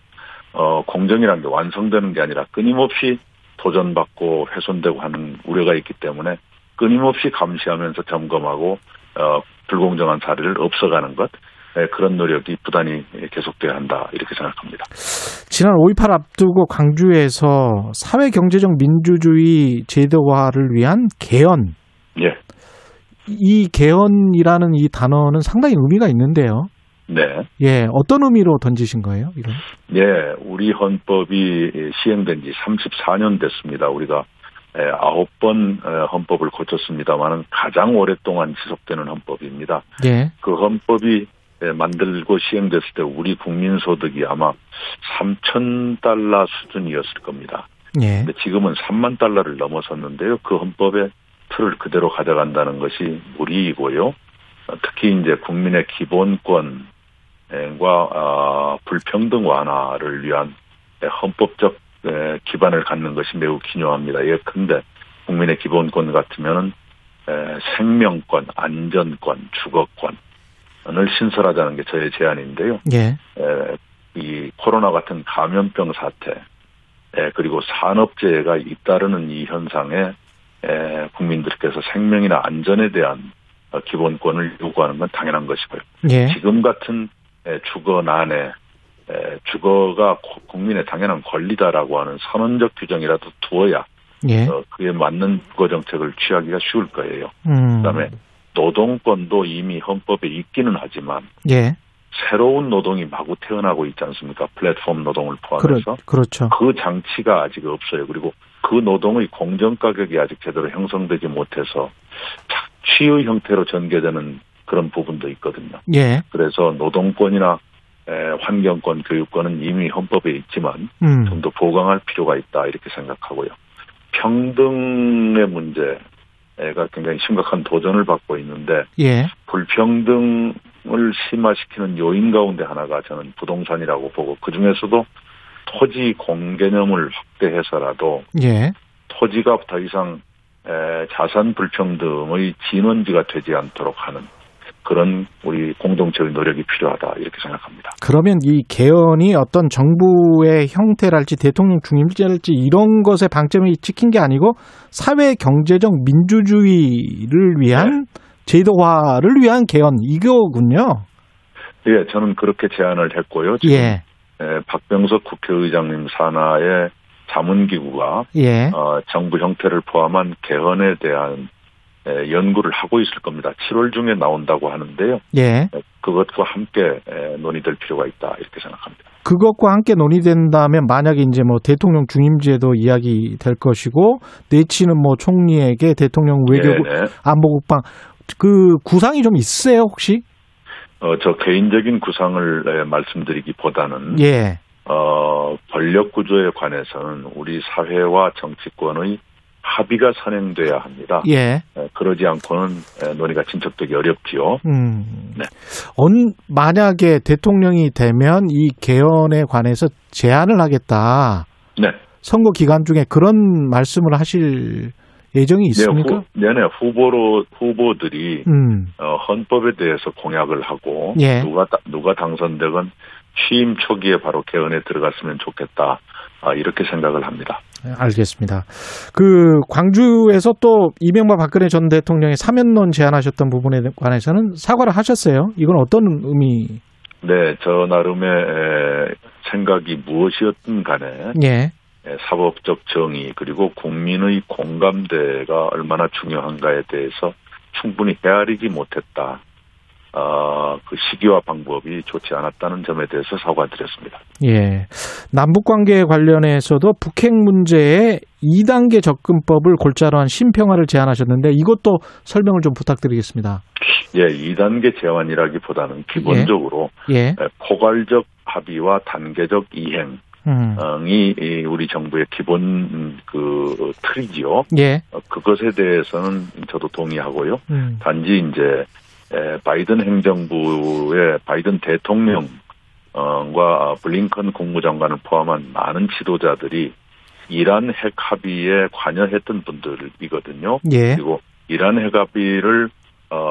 어, 공정이란 게 완성되는 게 아니라 끊임없이 도전받고 훼손되고 하는 우려가 있기 때문에 끊임없이 감시하면서 점검하고 어, 불공정한 사례를 없어가는 것, 네, 그런 노력이 부단히 계속돼야 한다, 이렇게 생각합니다. 지난 오일팔 앞두고 광주에서 사회경제적 민주주의 제도화를 위한 개헌. 예. 이 개헌이라는 이 단어는 상당히 의미가 있는데요. 네. 예, 어떤 의미로 던지신 거예요, 이건? 예, 우리 헌법이 시행된 지 삼십사 년 됐습니다. 우리가 아홉 번 헌법을 고쳤습니다만은 가장 오랫동안 지속되는 헌법입니다. 예. 그 헌법이 만들고 시행됐을 때 우리 국민 소득이 아마 삼천 달러 수준이었을 겁니다. 예. 근데 지금은 삼만 달러를 넘어섰는데요. 그 헌법의 틀을 그대로 가져간다는 것이 우리이고요. 특히 이제 국민의 기본권과 불평등 완화를 위한 헌법적 기반을 갖는 것이 매우 기묘합니다. 예컨대 국민의 기본권 같으면은 생명권, 안전권, 주거권을 신설하자는 게 저의 제안인데요. 예. 이 코로나 같은 감염병 사태, 그리고 산업재해가 잇따르는 이 현상에 국민들께서 생명이나 안전에 대한 기본권을 요구하는 건 당연한 것이고요. 예. 지금 같은 주거난에 주거가 국민의 당연한 권리다라고 하는 선언적 규정이라도 두어야 예. 그에 맞는 주거정책을 취하기가 쉬울 거예요. 음. 그다음에 노동권도 이미 헌법에 있기는 하지만 예. 새로운 노동이 마구 태어나고 있지 않습니까? 플랫폼 노동을 포함해서. 그러, 그렇죠. 그 장치가 아직 없어요. 그리고 그 노동의 공정가격이 아직 제대로 형성되지 못해서 취의 형태로 전개되는 그런 부분도 있거든요. 예. 그래서 노동권이나 환경권, 교육권은 이미 헌법에 있지만 음. 좀 더 보강할 필요가 있다, 이렇게 생각하고요. 평등의 문제가 굉장히 심각한 도전을 받고 있는데 예. 불평등을 심화시키는 요인 가운데 하나가 저는 부동산이라고 보고, 그중에서도 토지 공개념을 확대해서라도 예. 토지가 더 이상 자산 불평등의 진원지가 되지 않도록 하는 그런 우리 공동체의 노력이 필요하다, 이렇게 생각합니다. 그러면 이 개헌이 어떤 정부의 형태랄지 대통령 중임제랄지 이런 것에 방점이 찍힌 게 아니고 사회 경제적 민주주의를 위한 네. 제도화를 위한 개헌, 이거군요. 예, 저는 그렇게 제안을 했고요. 지금 예. 박병석 국회의장님 산하의 자문기구가 예. 어, 정부 형태를 포함한 개헌에 대한 에, 연구를 하고 있을 겁니다. 칠월 중에 나온다고 하는데요. 예. 그것과 함께 에, 논의될 필요가 있다, 이렇게 생각합니다. 그것과 함께 논의된다면 만약에 이제 뭐 대통령 중임제도 이야기 될 것이고, 내치는 뭐 총리에게 대통령 외교부, 네네. 안보국방 그 구상이 좀 있으세요 혹시? 어, 저 개인적인 구상을 에, 말씀드리기보다는. 예. 어, 권력 구조에 관해서는 우리 사회와 정치권의 합의가 선행돼야 합니다. 예. 에, 그러지 않고는 논의가 진척되기 어렵지요. 음. 네. 언, 만약에 대통령이 되면 이 개헌에 관해서 제안을 하겠다. 네. 선거 기간 중에 그런 말씀을 하실 예정이 있습니까? 네, 후, 네네. 후보로, 후보들이 음. 어, 헌법에 대해서 공약을 하고 예. 누가, 누가 당선되건 취임 초기에 바로 개헌에 들어갔으면 좋겠다, 아, 이렇게 생각을 합니다. 알겠습니다. 그 광주에서 또 이명박 박근혜 전 대통령의 사면론 제안하셨던 부분에 관해서는 사과를 하셨어요. 이건 어떤 의미? 네, 저 나름의 생각이 무엇이었든 간에 예. 사법적 정의 그리고 국민의 공감대가 얼마나 중요한가에 대해서 충분히 헤아리지 못했다. 어, 그 시기와 방법이 좋지 않았다는 점에 대해서 사과드렸습니다. 예. 남북관계 관련해서도 북핵 문제에 이 단계 접근법을 골자로 한 신평화를 제안하셨는데 이것도 설명을 좀 부탁드리겠습니다. 예, 이 단계 제안이라기보다는 기본적으로 예. 예. 포괄적 합의와 단계적 이행. 음. 이 우리 정부의 기본 그 틀이지요. 예. 그것에 대해서는 저도 동의하고요. 음. 단지 이제 바이든 행정부의 바이든 대통령과 블링컨 국무장관을 포함한 많은 지도자들이 이란 핵 합의에 관여했던 분들이거든요. 예. 그리고 이란 핵 합의를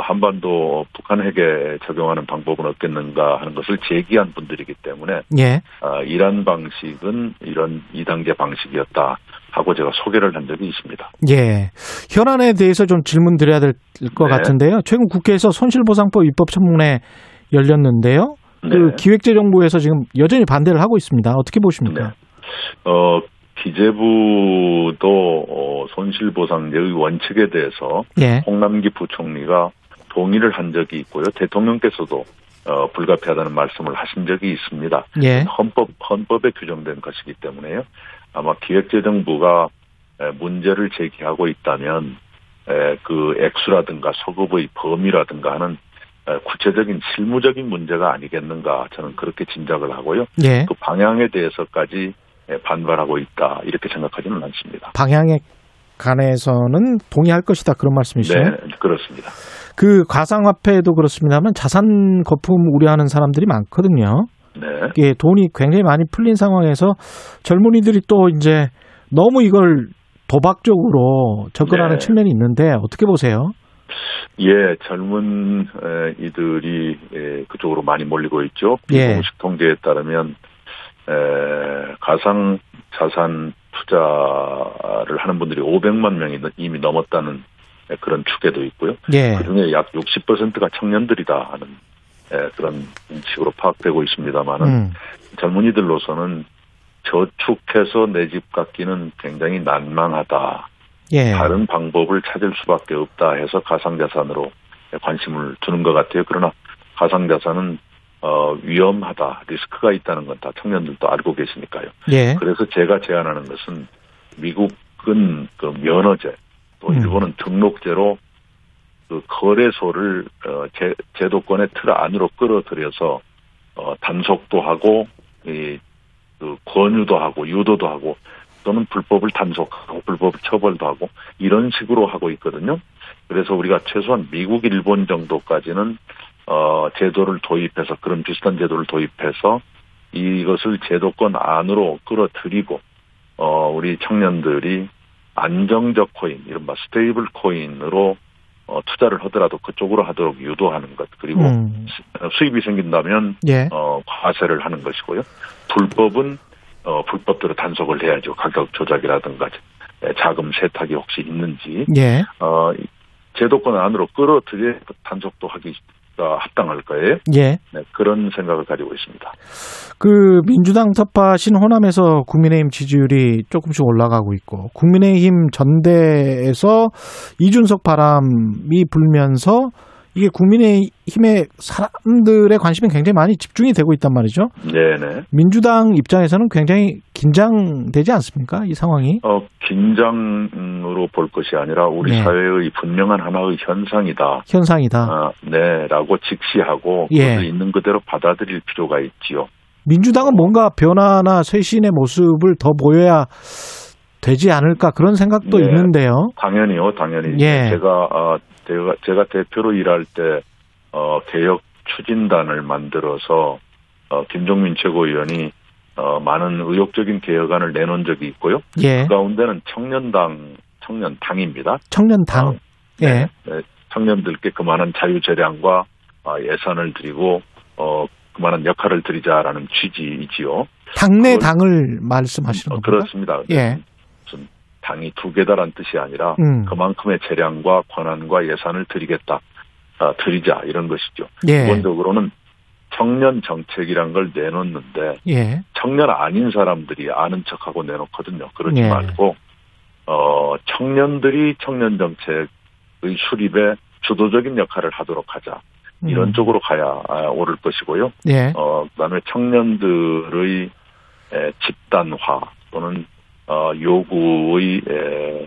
한반도 북한 핵에 적용하는 방법은 없겠는가 하는 것을 제기한 분들이기 때문에 예. 이란 방식은 이런 이 단계 방식이었다. 하고 제가 소개를 한 적이 있습니다. 예, 현안에 대해서 좀 질문 드려야 될 것 네. 같은데요. 최근 국회에서 손실보상법 입법 청문회 열렸는데요. 네. 그 기획재정부에서 지금 여전히 반대를 하고 있습니다. 어떻게 보십니까? 네. 어, 기재부도 어, 손실보상제의 원칙에 대해서 예. 홍남기 부총리가 동의를 한 적이 있고요. 대통령께서도 어, 불가피하다는 말씀을 하신 적이 있습니다. 예. 헌법, 헌법에 규정된 것이기 때문에요. 아마 기획재정부가 문제를 제기하고 있다면 그 액수라든가 소급의 범위라든가 하는 구체적인 실무적인 문제가 아니겠는가 저는 그렇게 짐작을 하고요. 예. 그 방향에 대해서까지 반발하고 있다 이렇게 생각하지는 않습니다. 방향에 관해서는 동의할 것이다 그런 말씀이시죠? 네, 그렇습니다. 그 가상화폐도 그렇습니다만 자산 거품 우려하는 사람들이 많거든요. 네. 예, 돈이 굉장히 많이 풀린 상황에서 젊은이들이 또 이제 너무 이걸 도박적으로 접근하는 네. 측면이 있는데 어떻게 보세요? 예, 젊은 이들이 그쪽으로 많이 몰리고 있죠. 공식 예. 통계에 따르면 가상 자산 투자를 하는 분들이 오백만 명이 이미 넘었다는 그런 추계도 있고요. 예. 그중에 약 육십 퍼센트가 청년들이다 하는 예, 그런 식으로 파악되고 있습니다만은 음. 젊은이들로서는 저축해서 내 집 갖기는 굉장히 난망하다. 예. 다른 방법을 찾을 수밖에 없다 해서 가상자산으로 관심을 두는 것 같아요. 그러나 가상자산은 어, 위험하다, 리스크가 있다는 건 다 청년들도 알고 계시니까요. 예. 그래서 제가 제안하는 것은 미국은 그 면허제, 또 일본은 음. 등록제로 그 거래소를 어, 제, 제도권의 틀 안으로 끌어들여서 어, 단속도 하고 이, 그 권유도 하고 유도도 하고 또는 불법을 단속하고 불법 처벌도 하고 이런 식으로 하고 있거든요. 그래서 우리가 최소한 미국, 일본 정도까지는 어, 제도를 도입해서 그런 비슷한 제도를 도입해서 이것을 제도권 안으로 끌어들이고 어, 우리 청년들이 안정적 코인, 이른바 스테이블 코인으로 어, 투자를 하더라도 그쪽으로 하도록 유도하는 것 그리고 음. 수입이 생긴다면 예. 어, 과세를 하는 것이고요. 불법은 어, 불법대로 단속을 해야죠. 가격 조작이라든가 자금 세탁이 혹시 있는지 예. 어, 제도권 안으로 끌어들여 단속도 하기가 합당할 거예요. 예. 네, 그런 생각을 가지고 있습니다. 그 민주당 텃밭인 호남에서 국민의힘 지지율이 조금씩 올라가고 있고 국민의힘 전대에서 이준석 바람이 불면서 이게 국민의힘의 사람들의 관심이 굉장히 많이 집중이 되고 있단 말이죠. 네네. 민주당 입장에서는 굉장히 긴장되지 않습니까? 이 상황이? 어, 긴장으로 볼 것이 아니라 우리 네. 사회의 분명한 하나의 현상이다. 현상이다. 아, 네. 라고 직시하고 예. 그것을 있는 그대로 받아들일 필요가 있지요. 민주당은 뭔가 변화나 쇄신의 모습을 더 보여야 되지 않을까 그런 생각도 네, 있는데요. 당연히요, 당연히. 예. 제가 어, 제가 제가 대표로 일할 때 어, 개혁 추진단을 만들어서 어, 김종민 최고위원이 어, 많은 의욕적인 개혁안을 내놓은 적이 있고요. 예. 그 가운데는 청년당 청년당입니다. 청년당. 어, 네, 예. 네, 청년들께 그만한 자유 재량과 어, 예산을 드리고 어, 그만한 역할을 드리자라는 취지이지요. 당내 그걸, 당을 말씀하시는 겁니다. 어, 그렇습니다. 예. 당이 두 개다란 뜻이 아니라 음. 그만큼의 재량과 권한과 예산을 드리겠다, 아, 드리자 이런 것이죠. 예. 기본적으로는 청년 정책이란 걸 내놓는데 예. 청년 아닌 사람들이 아는 척하고 내놓거든요. 그러지 예. 말고 어, 청년들이 청년 정책의 수립에 주도적인 역할을 하도록 하자. 이런 음. 쪽으로 가야 오를 것이고요. 예. 어, 그다음에 청년들의 에, 집단화 또는 어, 요구의 에,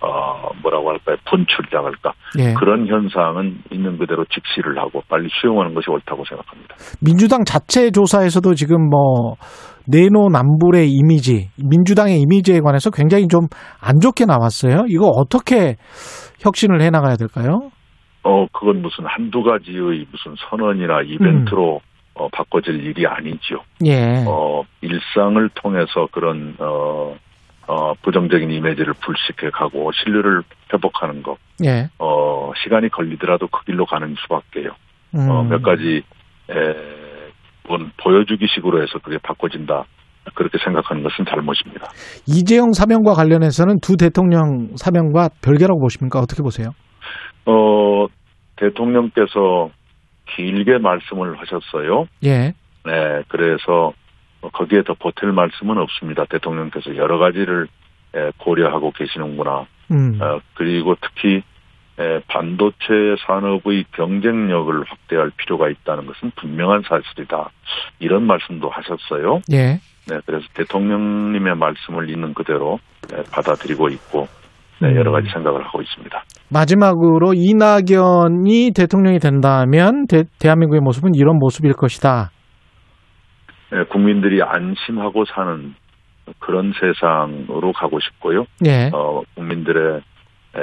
어, 뭐라고 할까요? 분출이라고 할까? 예. 그런 현상은 있는 그대로 직시를 하고 빨리 수용하는 것이 옳다고 생각합니다. 민주당 자체 조사에서도 지금 뭐 내노남불의 이미지, 민주당의 이미지에 관해서 굉장히 좀 안 좋게 나왔어요. 이거 어떻게 혁신을 해나가야 될까요? 어, 그건 무슨 한두 가지의 무슨 선언이나 이벤트로 음. 어, 바꿔질 일이 아니죠. 예. 어, 일상을 통해서 그런, 어, 어, 부정적인 이미지를 불식해 가고 신뢰를 회복하는 것. 예. 어, 시간이 걸리더라도 그 길로 가는 수밖에요. 음. 어, 몇 가지, 에, 보여주기식으로 해서 그게 바꿔진다. 그렇게 생각하는 것은 잘못입니다. 이재용 사면과 관련해서는 두 대통령 사면과 별개라고 보십니까? 어떻게 보세요? 어, 대통령께서 길게 말씀을 하셨어요. 예. 네, 그래서 거기에 더 보탤 말씀은 없습니다. 대통령께서 여러 가지를 고려하고 계시는구나. 음. 그리고 특히 반도체 산업의 경쟁력을 확대할 필요가 있다는 것은 분명한 사실이다. 이런 말씀도 하셨어요. 예. 네, 그래서 대통령님의 말씀을 있는 그대로 받아들이고 있고, 네, 여러 가지 생각을 하고 있습니다. 마지막으로 이낙연이 대통령이 된다면 대, 대한민국의 모습은 이런 모습일 것이다. 네, 국민들이 안심하고 사는 그런 세상으로 가고 싶고요. 네. 어, 국민들의 에,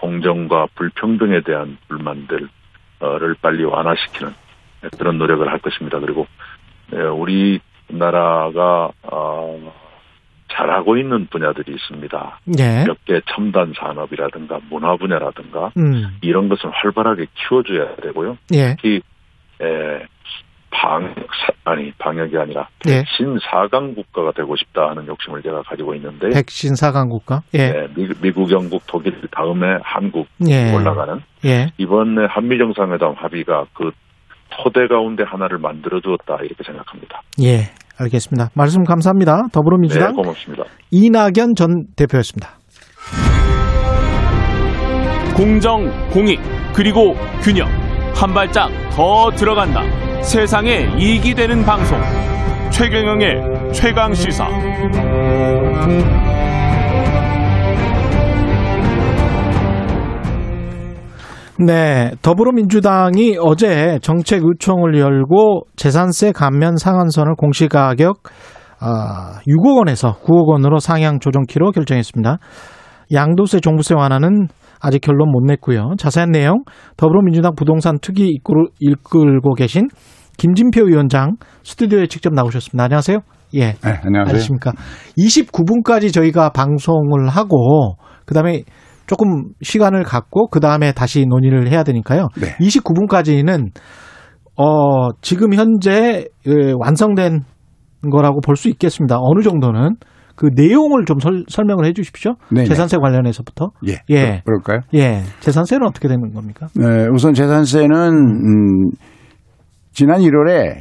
공정과 불평등에 대한 불만들을 빨리 완화시키는 그런 노력을 할 것입니다. 그리고 에, 우리 나라가 어, 잘하고 있는 분야들이 있습니다. 네. 몇 개 첨단 산업이라든가 문화 분야라든가 음. 이런 것은 활발하게 키워줘야 되고요. 네. 특히 에, 방역, 아니, 방역이 아니라 예. 백신 사 강 국가가 되고 싶다 하는 욕심을 제가 가지고 있는데 백신 사 강 국가? 예. 네, 미국, 영국, 독일 다음에 한국 예. 올라가는 예. 이번에 한미정상회담 합의가 그 토대 가운데 하나를 만들어주었다 이렇게 생각합니다. 예, 알겠습니다. 말씀 감사합니다. 더불어민주당 네, 고맙습니다. 이낙연 전 대표였습니다. 공정, 공익, 그리고 균형 한 발짝 더 들어간다. 세상에 이익이 되는 방송 최경영의 최강시사. 네, 더불어민주당이 어제 정책의총을 열고 재산세 감면 상한선을 공시가격 육억 원에서 구억 원으로 상향 조정키로 결정했습니다. 양도세, 종부세 완화는 아직 결론 못 냈고요. 자세한 내용 더불어민주당 부동산 특위 이끌고 계신 김진표 위원장 스튜디오에 직접 나오셨습니다. 안녕하세요. 예. 네, 안녕하세요. 안녕하십니까. 이십구 분까지 저희가 방송을 하고 그다음에 조금 시간을 갖고 그다음에 다시 논의를 해야 되니까요. 네. 이십구 분까지는 어, 지금 현재 완성된 거라고 볼 수 있겠습니다. 어느 정도는. 그 내용을 좀 설, 설명을 해 주십시오. 네네. 재산세 관련해서부터. 예. 예. 그럴까요? 예. 재산세는 어떻게 되는 겁니까? 네, 우선 재산세는, 음, 지난 일월에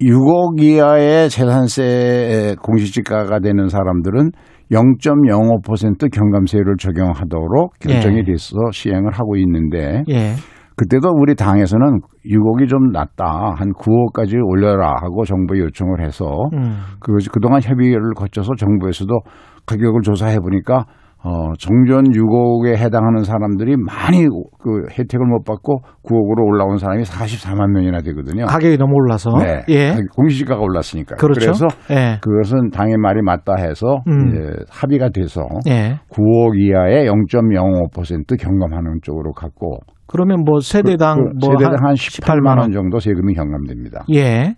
육억 이하의 재산세 공시지가가 되는 사람들은 영 점 영오 퍼센트 경감세율을 적용하도록 결정이 돼서 예. 시행을 하고 있는데, 예. 그때도 우리 당에서는 육억이 좀 낮다. 한 구억까지 올려라 하고 정부에 요청을 해서 음. 그, 그동안 협의를 거쳐서 정부에서도 가격을 조사해 보니까 어, 종전 육억에 해당하는 사람들이 많이 그 혜택을 못 받고 구억으로 올라온 사람이 사십사만 명이나 되거든요. 가격이 너무 올라서. 네. 예. 공시지가가 올랐으니까. 그렇죠. 그래서 예. 그것은 당의 말이 맞다 해서 음. 이제 합의가 돼서 예. 구억 이하의 영 점 영오 퍼센트 경감하는 쪽으로 갔고. 그러면 뭐 세대당 그, 그 뭐 세대당 한 십팔만 원 정도 세금이 경감됩니다. 예.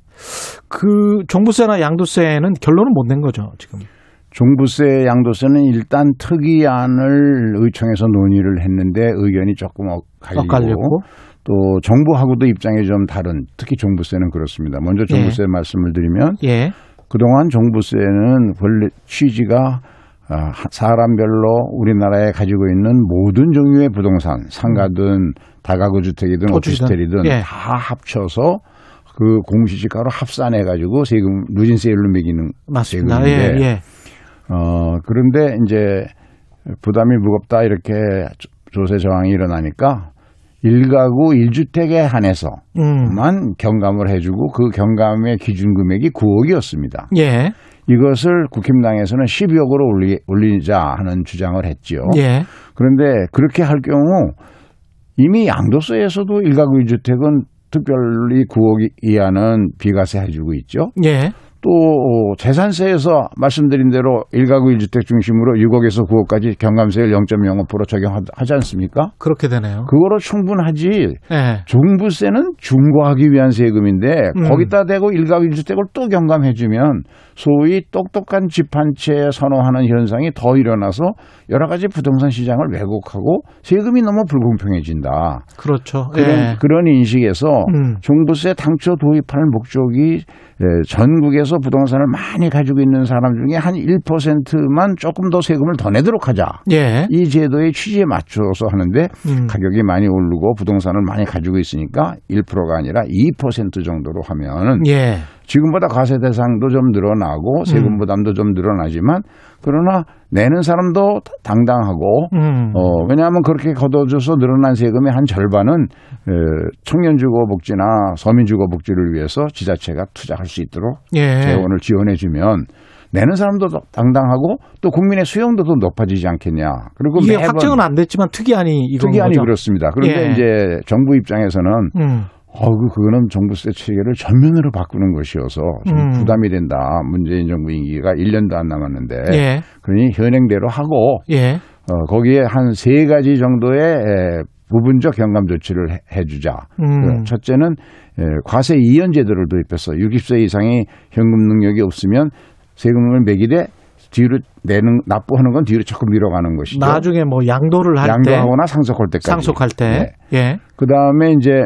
그 종부세나 양도세는 결론은 못 낸 거죠, 지금. 종부세 양도세는 일단 특이안을 의총에서 논의를 했는데 의견이 조금 엇갈리고, 엇갈렸고. 또 정부하고도 입장이 좀 다른, 특히 종부세는 그렇습니다. 먼저 종부세 예. 말씀을 드리면 예. 그동안 종부세는 원래 취지가 사람별로 우리나라에 가지고 있는 모든 종류의 부동산, 상가든 다가구 주택이든 오피스텔이든 예. 다 합쳐서 그 공시지가로 합산해 가지고 세금 누진세율로 매기는 맞습니다. 세금인데, 예, 예. 어 그런데 이제 부담이 무겁다 이렇게 조세 저항이 일어나니까 일가구 일 주택에 한해서만 음. 경감을 해주고 그 경감의 기준 금액이 구억이었습니다. 예. 이것을 국힘당에서는 십이억으로 올리, 올리자 하는 주장을 했죠. 예. 그런데 그렇게 할 경우 이미 양도세에서도 일가구 일 주택은 특별히 구억 이하는 비과세 해주고 있죠. 예. 또 재산세에서 말씀드린 대로 일가구 일 주택 중심으로 육억에서 구억까지 경감세율 영 점 영오 퍼센트 적용하지 않습니까? 그렇게 되네요. 그거로 충분하지. 네. 종부세는 중과하기 위한 세금인데 음. 거기다 대고 일가구 일 주택을 또 경감해주면 소위 똑똑한 집 한 채 선호하는 현상이 더 일어나서 여러 가지 부동산 시장을 왜곡하고 세금이 너무 불공평해진다. 그렇죠. 그런, 네. 그런 인식에서 음. 종부세 당초 도입할 목적이 전국에서 한국에서 부동산을 많이 가지고 있는 사람 중에 한 일 퍼센트만 조금 더 세금을 더 내도록 하자. 예. 이 제도의 취지에 맞춰서 하는데 음. 가격이 많이 오르고 부동산을 많이 가지고 있으니까 일 퍼센트가 아니라 이 퍼센트 정도로 하면은 예. 지금보다 과세 대상도 좀 늘어나고 세금 부담도 좀 늘어나지만 그러나 내는 사람도 당당하고 음. 어, 왜냐하면 그렇게 걷어줘서 늘어난 세금의 한 절반은 에, 청년주거복지나 서민주거복지를 위해서 지자체가 투자할 수 있도록 예. 재원을 지원해 주면 내는 사람도 당당하고 또 국민의 수용도도 높아지지 않겠냐. 그리고 이게 확정은 안 됐지만 특이안이 이건 특이안이 거죠? 그렇습니다. 그런데 예. 이제 정부 입장에서는 음. 어그 그거는 정부세 체계를 전면으로 바꾸는 것이어서 좀 음. 부담이 된다. 문재인 정부 임기가 일 년도 안 남았는데 예. 그러니 현행대로 하고 예. 어, 거기에 한 세 가지 정도의 부분적 경감 조치를 해, 해주자. 음. 첫째는 과세 이연 제도를 도입해서 육십 세 이상이 현금 능력이 없으면 세금을 매기되 뒤로 내는 납부하는 건 뒤로 조금 밀어가는 것이죠. 나중에 뭐 양도를 할 양도하거나 때 양도하거나 상속할 때까지 상속할 때. 네. 예. 그 다음에 이제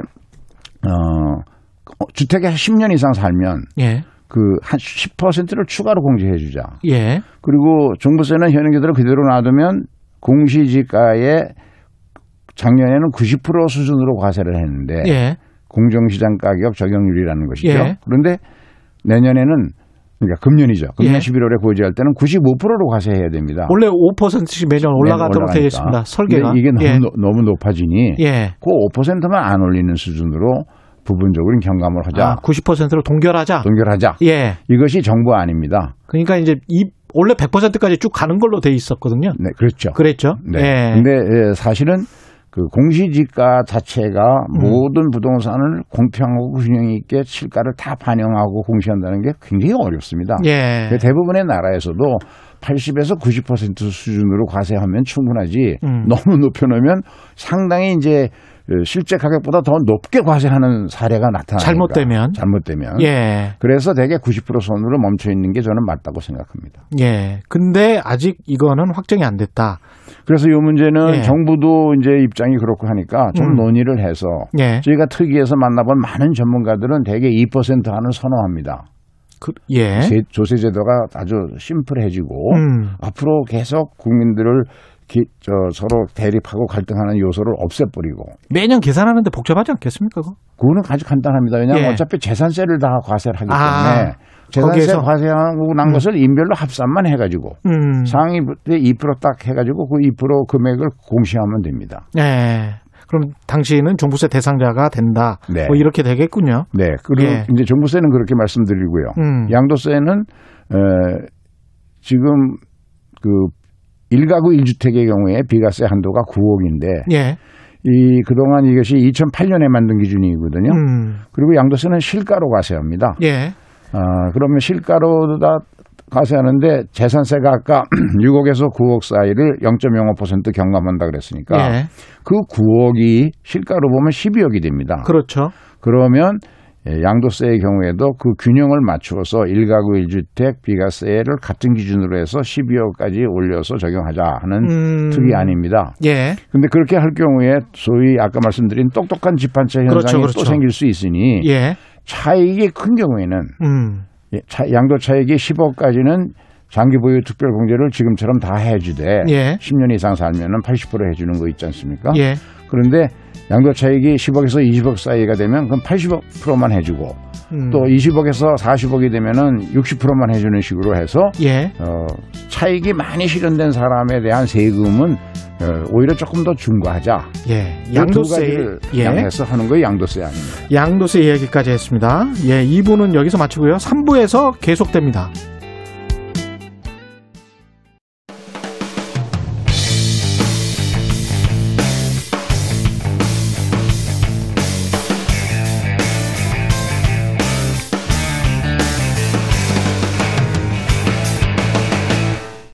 어, 주택에 십 년 이상 살면 예. 그 한 십 퍼센트를 추가로 공제해 주자. 예. 그리고 종부세는 현행제도를 그대로 놔두면 공시지가에 작년에는 구십 퍼센트 수준으로 과세를 했는데 예. 공정시장 가격 적용률이라는 것이죠. 예. 그런데 내년에는 그러니까 금년이죠. 금년 예. 십일월에 고지할 때는 구십오 퍼센트로 과세해야 됩니다. 원래 오 퍼센트씩 매년 올라가도록 되어 있습니다. 설계가. 이게 너무, 예. 너무 높아지니 예. 그 오 퍼센트만 안 올리는 수준으로 부분적으로 경감을 하자. 아, 구십 퍼센트로 동결하자. 동결하자. 예. 이것이 정부 안입니다. 그러니까 이제 이 원래 백 퍼센트까지 쭉 가는 걸로 되어 있었거든요. 네, 그렇죠. 그랬죠. 네. 예. 근데 사실은 그 공시지가 자체가 음. 모든 부동산을 공평하고 균형 있게 실가를 다 반영하고 공시한다는 게 굉장히 어렵습니다. 예. 대부분의 나라에서도 팔십에서 구십 퍼센트 수준으로 과세하면 충분하지 음. 너무 높여놓으면 상당히 이제 실제 가격보다 더 높게 과세하는 사례가 나타나니까. 잘못되면. 잘못되면. 예. 그래서 대개 구십 퍼센트 선으로 멈춰있는 게 저는 맞다고 생각합니다. 예. 근데 아직 이거는 확정이 안 됐다. 그래서 이 문제는 예. 정부도 이제 입장이 그렇고 하니까 좀 음. 논의를 해서 예. 저희가 특위에서 만나본 많은 전문가들은 대개 이 퍼센트 안을 선호합니다. 그, 예. 조세 제도가 아주 심플해지고 음. 앞으로 계속 국민들을 기, 저, 서로 대립하고 갈등하는 요소를 없애버리고. 매년 계산하는데 복잡하지 않겠습니까? 그거? 그거는 아주 간단합니다. 왜냐하면 예. 어차피 재산세를 다 과세를 하기 때문에. 아. 재산세 과세하고 난 음. 것을 인별로 합산만 해가지고 음. 상위 때 이 퍼센트 딱 해가지고 그 이 퍼센트 금액을 공시하면 됩니다. 네. 그럼 당시에는 종부세 대상자가 된다. 네. 뭐 이렇게 되겠군요. 네. 그리고 예. 이제 종부세는 그렇게 말씀드리고요. 음. 양도세는 에, 지금 그 일 가구 일 주택의 경우에 비과세 한도가 구억인데. 예. 이 그동안 이것이 이천팔 년에 만든 기준이거든요. 음. 그리고 양도세는 실가로 과세합니다. 예. 아, 그러면 실가로 다 과세하는데 재산세가 아까 육억에서 구억 사이를 영 점 영오 퍼센트 경감한다 그랬으니까 예. 그 구억이 실가로 보면 십이억이 됩니다. 그렇죠. 그러면 양도세의 경우에도 그 균형을 맞추어서 일 가구 일 주택 비과세를 같은 기준으로 해서 십이억까지 올려서 적용하자 하는 음. 특이안입니다. 예. 근데 그렇게 할 경우에 소위 아까 말씀드린 똑똑한 집한채 현상이 그렇죠, 그렇죠. 또 생길 수 있으니 예. 차익이 큰 경우에는 음. 차, 양도 차익이 십억까지는 장기 보유 특별 공제를 지금처럼 다 해주되 예. 십 년 이상 살면은 팔십 퍼센트 해주는 거 있지 않습니까? 예. 그런데 양도 차익이 십억에서 이십억 사이가 되면 그럼 팔십 퍼센트만 해주고 음. 또 이십억에서 사십억이 되면은 육십 퍼센트만 해주는 식으로 해서 예. 어, 차익이 많이 실현된 사람에 대한 세금은 오히려 조금 더 중과하자. 예, 양도세를 예. 양해서 하는 거 양도세 아닙니다. 양도세 이야기까지 했습니다. 예, 이 부는 여기서 마치고요. 삼 부에서 계속됩니다.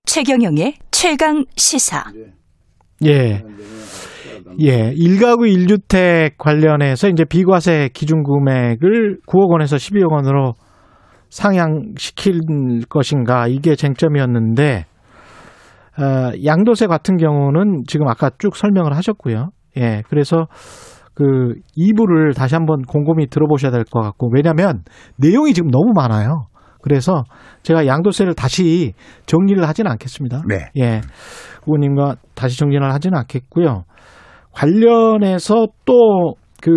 최경영의 최강 시사. 예. 예. 일 가구 일 주택 관련해서 이제 비과세 기준 금액을 구억 원에서 십이억 원으로 상향시킬 것인가 이게 쟁점이었는데, 어, 양도세 같은 경우는 지금 아까 쭉 설명을 하셨고요. 예. 그래서 그 이 부를 다시 한번 곰곰이 들어보셔야 될 것 같고, 왜냐면 내용이 지금 너무 많아요. 그래서 제가 양도세를 다시 정리를 하지는 않겠습니다. 네. 예. 의원님과 다시 정리를 하지는 않겠고요. 관련해서 또 그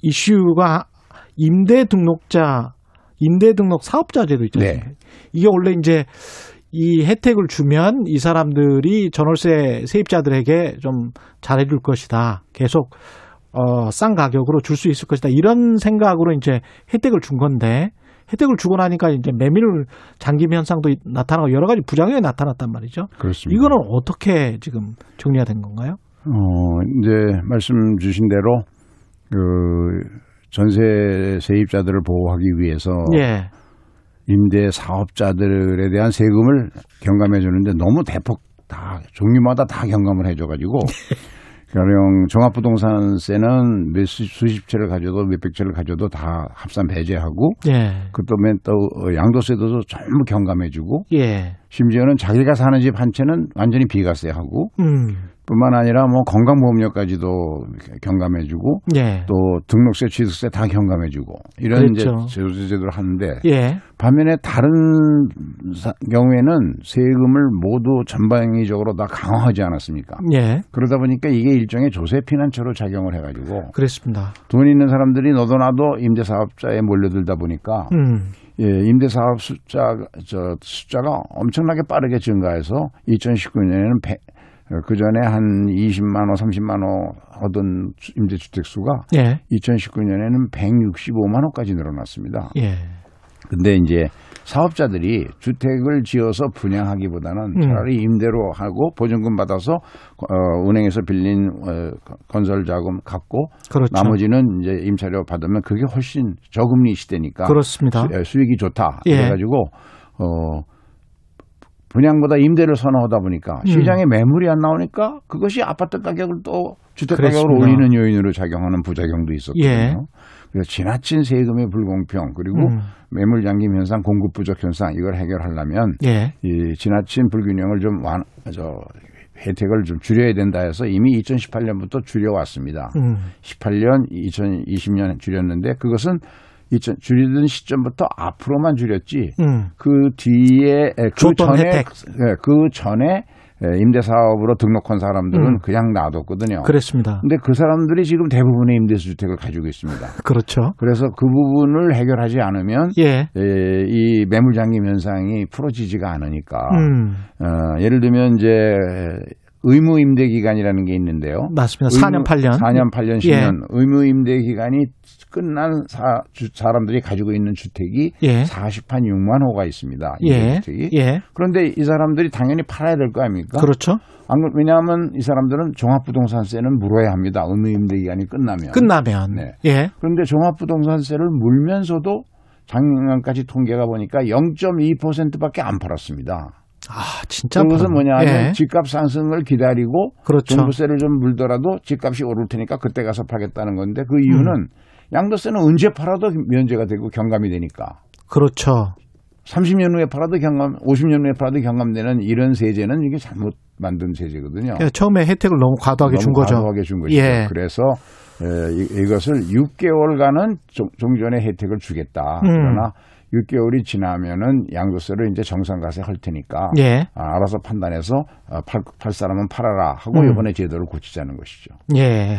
이슈가 임대 등록자, 임대 등록 사업자 제도 있잖아요. 네. 이게 원래 이제 이 혜택을 주면 이 사람들이 전월세 세입자들에게 좀 잘해줄 것이다. 계속 어, 싼 가격으로 줄 수 있을 것이다. 이런 생각으로 이제 혜택을 준 건데, 혜택을 주고 나니까 이제 메밀 잠김 현상도 나타나고 여러 가지 부작용이 나타났단 말이죠. 그렇습니다. 이거는 어떻게 지금 정리가 된 건가요? 어, 이제 말씀 주신 대로 그 전세 세입자들을 보호하기 위해서 예. 임대 사업자들에 대한 세금을 경감해 주는데 너무 대폭 다 종류마다 다 경감을 해줘 가지고 가령 종합부동산세는 몇 수십 채를 가져도 몇백 채를 가져도 다 합산 배제하고 예. 그다음에 또 양도세도 전부 경감해 주고 예. 심지어는 자기가 사는 집 한 채는 완전히 비과세하고 음. 뿐만 아니라 뭐 건강보험료까지도 경감해 주고 예. 또 등록세, 취득세 다 경감해 주고 이런 그렇죠. 이제 제도제도를 하는데 예. 반면에 다른 경우에는 세금을 모두 전방위적으로 다 강화하지 않았습니까? 예. 그러다 보니까 이게 일종의 조세 피난처로 작용을 해 가지고 그렇습니다. 돈 있는 사람들이 너도 나도 임대 사업자에 몰려들다 보니까 음. 예, 임대사업 숫자, 저, 숫자가 엄청나게 빠르게 증가해서 이천십구 년에는 백, 그 전에 한 이십만 호, 삼십만 호 얻은 임대주택 수가 예. 이천십구 년에는 백육십오만 호까지 늘어났습니다. 예. 근데 이제 사업자들이 주택을 지어서 분양하기보다는 음. 차라리 임대로 하고 보증금 받아서 어, 은행에서 빌린 어, 건설 자금 갚고 그렇죠. 나머지는 이제 임차료 받으면 그게 훨씬 저금리 시대니까 그렇습니다. 수, 수익이 좋다. 예. 그래가지고 어, 분양보다 임대를 선호하다 보니까 음. 시장에 매물이 안 나오니까 그것이 아파트 가격을 또 주택 가격으로 올리는 요인으로 작용하는 부작용도 있었거든요. 예. 그래서 지나친 세금의 불공평 그리고 음. 매물 잠김 현상, 공급 부족 현상 이걸 해결하려면 예. 이 지나친 불균형을 좀 완, 저, 혜택을 좀 줄여야 된다 해서 이미 이천십팔 년부터 줄여왔습니다. 음. 십팔 년, 이천이십 년 줄였는데 그것은 이천 줄이던 시점부터 앞으로만 줄였지 음. 그 뒤에 그 전에 혜택. 그 전에 임대사업으로 등록한 사람들은 음. 그냥 놔뒀거든요. 그렇습니다. 근데 그 사람들이 지금 대부분의 임대주택을 가지고 있습니다. 그렇죠. 그래서 그 부분을 해결하지 않으면 예. 예, 이 매물잠김 현상이 풀어지지가 않으니까 음. 어, 예를 들면 이제 의무 임대 기간이라는 게 있는데요. 맞습니다. 의무, 사 년, 팔 년. 사 년, 팔 년, 십 년. 예. 의무 임대 기간이 끝난 사, 주, 사람들이 가지고 있는 주택이 예. 사십만 육만 호가 있습니다. 예. 주택이. 예. 그런데 이 사람들이 당연히 팔아야 될 거 아닙니까? 그렇죠. 안, 왜냐하면 이 사람들은 종합부동산세는 물어야 합니다. 의무 임대 기간이 끝나면. 끝나면. 네. 예. 그런데 종합부동산세를 물면서도 작년까지 통계가 보니까 영 점 이 퍼센트밖에 안 팔았습니다. 아, 진짜. 그것은 뭐냐 하면 예. 집값 상승을 기다리고 그렇죠. 종부세를 좀 물더라도 집값이 오를 테니까 그때 가서 팔겠다는 건데 그 이유는 음. 양도세는 언제 팔아도 면제가 되고 경감이 되니까. 그렇죠. 삼십 년 후에 팔아도 경감, 오십 년 후에 팔아도 경감되는 이런 세제는 이게 잘못 만든 세제거든요. 그러니까 처음에 혜택을 너무 과도하게 너무 준 거죠. 과도하게 준 거죠. 예. 그래서 이것을 육 개월간은 종전의 혜택을 주겠다. 음. 그러나 육 개월이 지나면은 양도세를 이제 정상가세 할 테니까 예. 아, 알아서 판단해서 팔, 팔 사람은 팔아라 하고 음. 이번에 제도를 고치자는 것이죠. 예,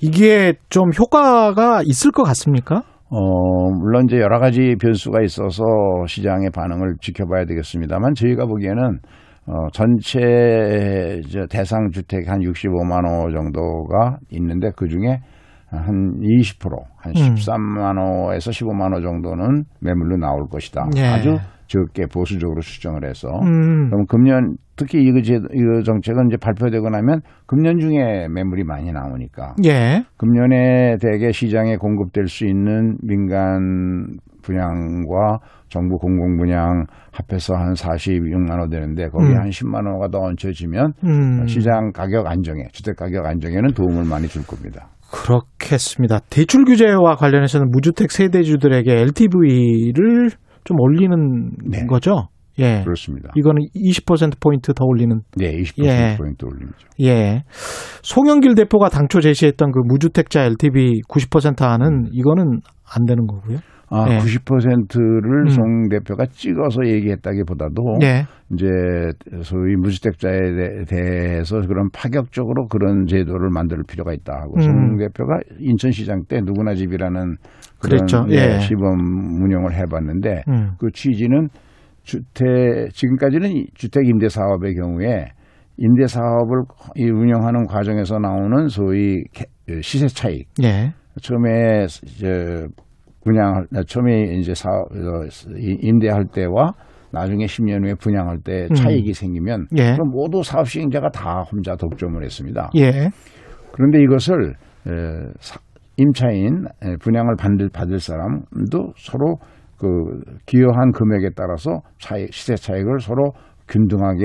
이게 좀 효과가 있을 것 같습니까? 어, 물론 이제 여러 가지 변수가 있어서 시장의 반응을 지켜봐야 되겠습니다만 저희가 보기에는 어, 전체 대상 주택 한 육십오만 호 정도가 있는데 그 중에 한 이십 퍼센트, 한 십삼만 호에서 십오만 호 정도는 매물로 나올 것이다. 예. 아주 적게 보수적으로 추정을 해서. 음. 그럼 금년 특히 이거, 이거 정책은 이제 발표되고 나면 금년 중에 매물이 많이 나오니까. 예. 금년에 대개 시장에 공급될 수 있는 민간 분양과 정부 공공 분양 합해서 한 사십육만 호 되는데 거기 음. 한 십만 호가 더 얹혀지면 음. 시장 가격 안정에, 주택 가격 안정에는 도움을 많이 줄 겁니다. 그렇겠습니다. 대출 규제와 관련해서는 무주택 세대주들에게 엘티브이를 좀 올리는 네. 거죠? 예. 그렇습니다. 이거는 이십 퍼센트 포인트 더 올리는. 네, 이십 퍼센트 포인트 예. 올립니다. 예. 송영길 대표가 당초 제시했던 그 무주택자 엘티브이 구십 퍼센트 안은 이거는 안 되는 거고요. 아, 네. 구십 퍼센트를 음. 송 대표가 찍어서 얘기했다기보다도 네. 이제 소위 무주택자에 대해서 그런 파격적으로 그런 제도를 만들 필요가 있다 하고 음. 송 대표가 인천시장 때 누구나 집이라는 그런 그랬죠. 예, 예. 시범 운영을 해봤는데 음. 그 취지는 주택 지금까지는 주택 임대 사업의 경우에 임대 사업을 운영하는 과정에서 나오는 소위 시세 차익 예. 처음에 이제 분양 처음에 이제 사업 임대할 때와 나중에 십 년 후에 분양할 때 차익이 음. 생기면 예. 그럼 모두 사업 시행자가 다 혼자 독점을 했습니다. 예. 그런데 이것을 임차인 분양을 받을 사람도 서로 그 기여한 금액에 따라서 차익, 시세 차익을 서로 균등하게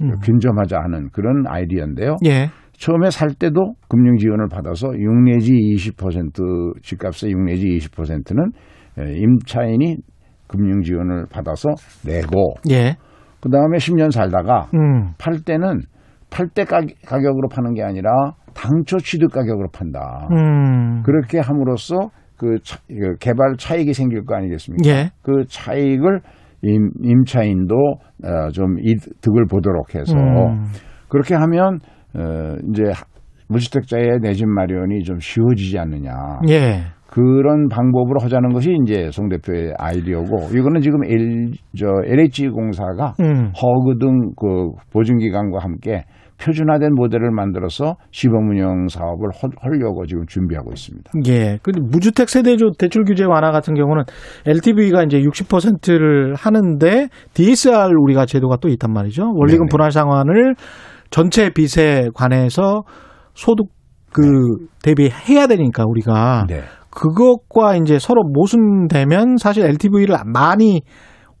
음. 균점하자 하는 그런 아이디어인데요. 예. 처음에 살 때도 금융 지원을 받아서 육 내지 이십 퍼센트 집값의 육 내지 이십 퍼센트는 임차인이 금융 지원을 받아서 내고 예. 그다음에 십 년 살다가 음. 팔 때는 팔 때 가격으로 파는 게 아니라 당초 취득 가격으로 판다. 음. 그렇게 함으로써 그 차, 개발 차익이 생길 거 아니겠습니까? 예. 그 차익을 임, 임차인도 어, 좀 이득을 보도록 해서 음. 그렇게 하면 어, 이제 무주택자의 내 집 마련이 좀 쉬워지지 않느냐. 예. 그런 방법으로 하자는 것이 이제 송 대표의 아이디어고 이거는 지금 L, 저 엘에이치 공사가 음. 허그 등 그 보증기관과 함께 표준화된 모델을 만들어서 시범운영 사업을 하려고 지금 준비하고 있습니다. 예. 근데 무주택 세대주 대출 규제 완화 같은 경우는 엘티브이가 이제 육십 퍼센트를 하는데 디에스알 우리가 제도가 또 있단 말이죠. 원리금 네네. 분할 상환을 전체 빚에 관해서 소득 그 네. 대비해야 되니까 우리가 네. 그것과 이제 서로 모순되면 사실 엘티브이를 많이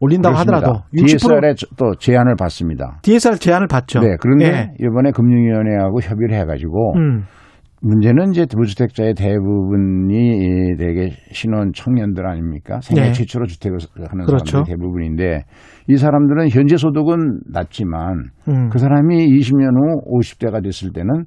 올린다고 그렇습니다. 하더라도 디에스알에 또 제안을 받습니다. 디에스알 제안을 받죠. 네, 그런데 예. 이번에 금융위원회하고 협의를 해가지고 음. 문제는 이제 무주택자의 대부분이 되게 신혼 청년들 아닙니까? 생애 예. 최초로 주택을 하는 그렇죠. 사람들이 대부분인데 이 사람들은 현재 소득은 낮지만 음. 그 사람이 이십 년 후 오십 대가 됐을 때는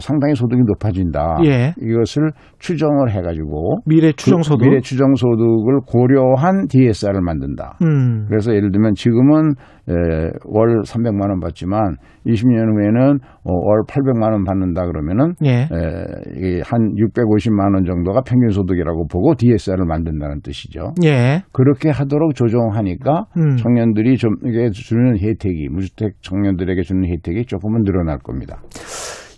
상당히 소득이 높아진다. 예. 이것을 추정을 해가지고 미래 추정소득 그 미래 추정소득을 고려한 디에스알을 만든다. 음. 그래서 예를 들면 지금은 월 삼백만 원 받지만 이십 년 후에는 월 팔백만 원 받는다 그러면은 예. 한 육백오십만 원 정도가 평균 소득이라고 보고 디에스알을 만든다는 뜻이죠. 예. 그렇게 하도록 조정하니까 음. 청년들이 좀 이게 주는 혜택이 무주택 청년들에게 주는 혜택이 조금은 늘어날 겁니다.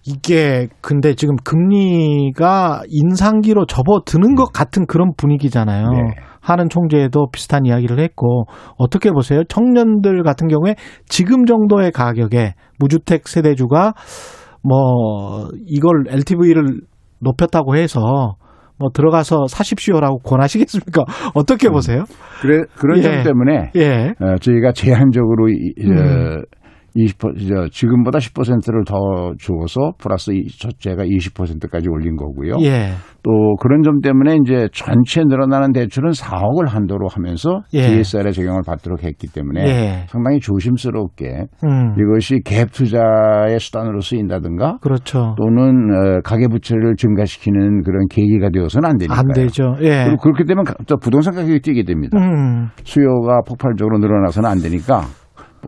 이게 근데 지금 금리가 인상기로 접어드는 것 같은 그런 분위기잖아요. 네. 하는 총재도 비슷한 이야기를 했고 어떻게 보세요? 청년들 같은 경우에 지금 정도의 가격에 무주택 세대주가 뭐 이걸 엘티브이를 높였다고 해서 뭐 들어가서 사십시오라고 권하시겠습니까? 어떻게 보세요? 그래, 그런 예. 점 때문에 예. 어, 저희가 제한적으로 음. 이십 퍼센트, 지금보다 십 퍼센트를 더 주어서 플러스 첫째가 이십 퍼센트까지 올린 거고요. 예. 또 그런 점 때문에 이제 전체 늘어나는 대출은 사억을 한도로 하면서 예. 디에스알의 적용을 받도록 했기 때문에 예. 상당히 조심스럽게 음. 이것이 갭 투자의 수단으로 쓰인다든가 그렇죠. 또는 가계부채를 증가시키는 그런 계기가 되어서는 안 되니까요. 안 되죠. 예. 그리고 그렇게 되면 또 부동산 가격이 뛰게 됩니다. 음. 수요가 폭발적으로 늘어나서는 안 되니까.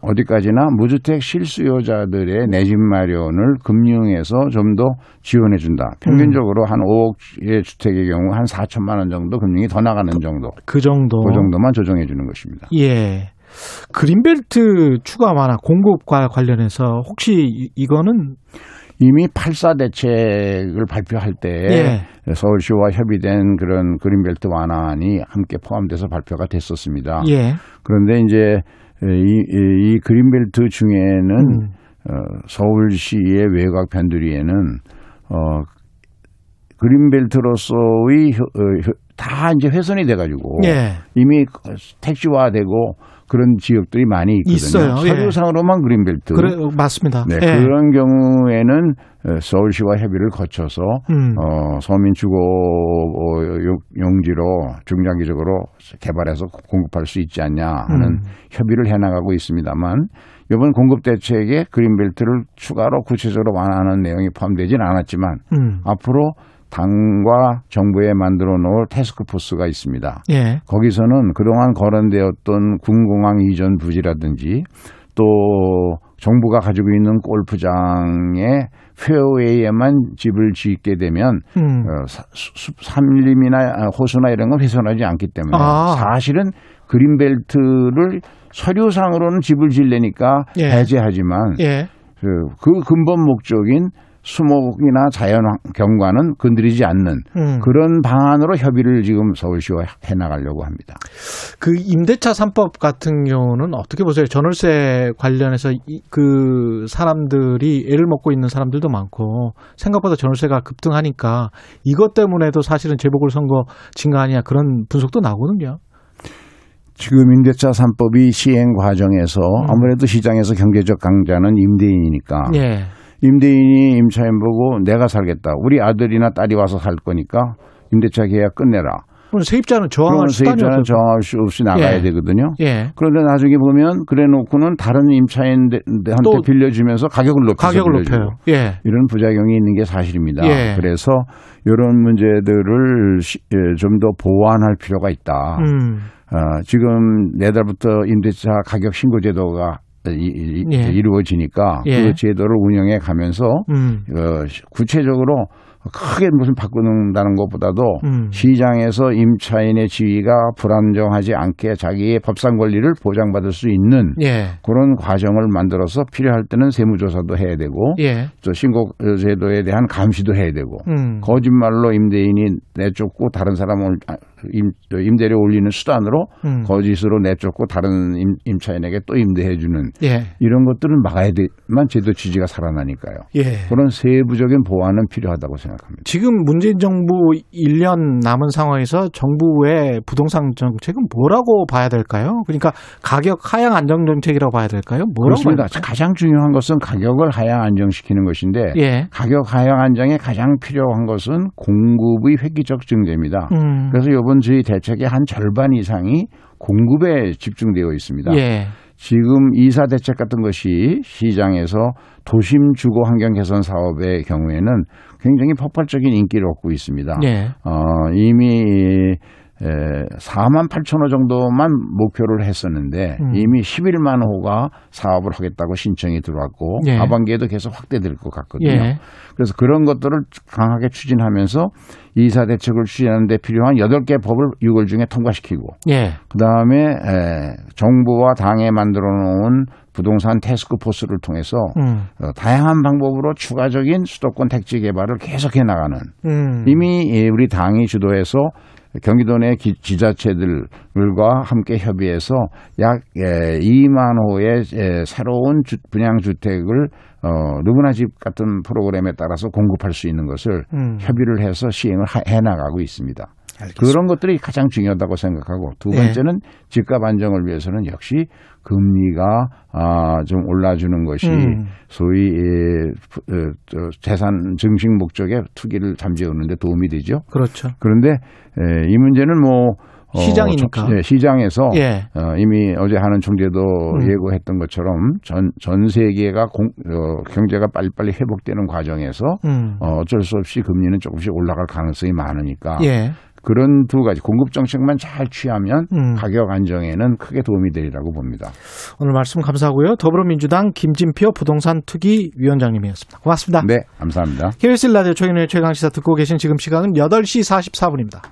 어디까지나 무주택 실수요자들의 내 집 마련을 금융에서 좀 더 지원해 준다. 평균적으로 음. 한 오억의 주택의 경우 한 사천만 원 정도 금융이 더 나가는 정도. 그 정도. 그 정도만 조정해 주는 것입니다. 예. 그린벨트 추가 완화 공급과 관련해서 혹시 이거는 이미 팔 사 대책을 발표할 때 예. 서울시와 협의된 그런 그린벨트 완화안이 함께 포함돼서 발표가 됐었습니다. 예. 그런데 이제 이, 이, 이 그린벨트 중에는 음. 어, 서울시의 외곽 변두리에는 어, 그린벨트로서의 효, 효, 다 이제 훼손이 돼가지고 예. 이미 택지화되고 그런 지역들이 많이 있거든요. 있어요. 서류상으로만 예. 그린벨트. 그래, 맞습니다. 네, 예. 그런 경우에는 서울시와 협의를 거쳐서 음. 어, 서민주거 용지로 중장기적으로 개발해서 공급할 수 있지 않냐 하는 음. 협의를 해나가고 있습니다만 이번 공급대책에 그린벨트를 추가로 구체적으로 완화하는 내용이 포함되지는 않았지만 음. 앞으로 당과 정부에 만들어 놓을 태스크포스가 있습니다. 예. 거기서는 그동안 거론되었던 군공항 이전 부지라든지 또 정부가 가지고 있는 골프장의 페어웨이에만 집을 짓게 되면 음. 산림이나 호수나 이런 건 훼손하지 않기 때문에 아. 사실은 그린벨트를 서류상으로는 집을 짓려니까 예. 해제하지만 예. 그 근본 목적인 수목이나 자연 경관은 건드리지 않는 음. 그런 방안으로 협의를 지금 서울시와 해나가려고 합니다. 그 임대차 삼 법 같은 경우는 어떻게 보세요? 전월세 관련해서 이, 그 사람들이 애를 먹고 있는 사람들도 많고 생각보다 전월세가 급등하니까 이것 때문에도 사실은 재보궐선거 증가 아니냐 그런 분석도 나오거든요. 지금 임대차 삼 법이 시행 과정에서 음. 아무래도 시장에서 경제적 강자는 임대인이니까 예. 임대인이 임차인 보고 내가 살겠다. 우리 아들이나 딸이 와서 살 거니까 임대차 계약 끝내라. 그럼 세입자는 저항할 수 세입자는 저항할 수 없이 나가야 예. 되거든요. 예. 그런데 나중에 보면 그래놓고는 다른 임차인한테 빌려주면서 가격을 높여서 가격을 높여요. 예. 이런 부작용이 있는 게 사실입니다. 예. 그래서 이런 문제들을 좀 더 보완할 필요가 있다. 음. 어, 지금 내달부터 임대차 가격 신고 제도가 이, 이, 예. 이루어지니까 예. 그 제도를 운영해 가면서 음. 어, 구체적으로 크게 무슨 바꾼다는 것보다도 음. 시장에서 임차인의 지위가 불안정하지 않게 자기의 법상 권리를 보장받을 수 있는 예. 그런 과정을 만들어서 필요할 때는 세무조사도 해야 되고 예. 또 신고 제도에 대한 감시도 해야 되고 음. 거짓말로 임대인이 내쫓고 다른 사람을 임, 임대료 올리는 수단으로 음. 거짓으로 내쫓고 다른 임, 임차인에게 또 임대해 주는 예. 이런 것들은 막아야 되만 제도 취지가 살아나니까요. 예. 그런 세부적인 보완은 필요하다고 생각합니다. 지금 문재인 정부 일 년 남은 상황에서 정부의 부동산 정책은 뭐라고 봐야 될까요? 그러니까 가격 하향 안정 정책이라고 봐야 될까요? 뭐라고 봐야 될까요? 가장 중요한 것은 가격을 하향 안정시키는 것인데 예. 가격 하향 안정에 가장 필요한 것은 공급의 획기적 증대입니다. 음. 그래서 이번 저희 대책의 한 절반 이상이 공급에 집중되어 있습니다. 예. 지금 이사 대책 같은 것이 시장에서 도심 주거 환경 개선 사업의 경우에는 굉장히 폭발적인 인기를 얻고 있습니다. 네. 어, 이미 사만 팔천 호 정도만 목표를 했었는데 음. 이미 십일만 호가 사업을 하겠다고 신청이 들어왔고 예. 하반기에도 계속 확대될 것 같거든요. 예. 그래서 그런 것들을 강하게 추진하면서 이사 대책을 추진하는 데 필요한 여덟 개 법을 유월 중에 통과시키고 예. 그다음에 정부와 당에 만들어 놓은 부동산 태스크포스를 통해서 음. 다양한 방법으로 추가적인 수도권 택지 개발을 계속해 나가는 음. 이미 우리 당이 주도해서 경기도 내 지자체들과 함께 협의해서 약 이만 호의 새로운 분양주택을 누구나 집 같은 프로그램에 따라서 공급할 수 있는 것을 음. 협의를 해서 시행을 해나가고 있습니다. 알겠습니다. 그런 것들이 가장 중요하다고 생각하고 두 번째는 예. 집값 안정을 위해서는 역시 금리가 아, 좀 올라주는 것이 음. 소위 재산 증식 목적의 투기를 잠재우는 데 도움이 되죠. 그렇죠. 그런데 이 문제는 뭐 시장이니까. 어, 시장에서 예. 어, 이미 어제 하는 총재도 음. 예고했던 것처럼 전, 전 세계가 공, 어, 경제가 빨리빨리 회복되는 과정에서 음. 어, 어쩔 수 없이 금리는 조금씩 올라갈 가능성이 많으니까 예. 그런 두 가지 공급 정책만 잘 취하면 음. 가격 안정에는 크게 도움이 되리라고 봅니다. 오늘 말씀 감사하고요. 더불어민주당 김진표 부동산 투기 위원장님이었습니다. 고맙습니다. 네, 감사합니다. 케이비에스 라디오 최경영의 최강시사 듣고 계신 지금 시간은 여덟 시 사십사 분입니다.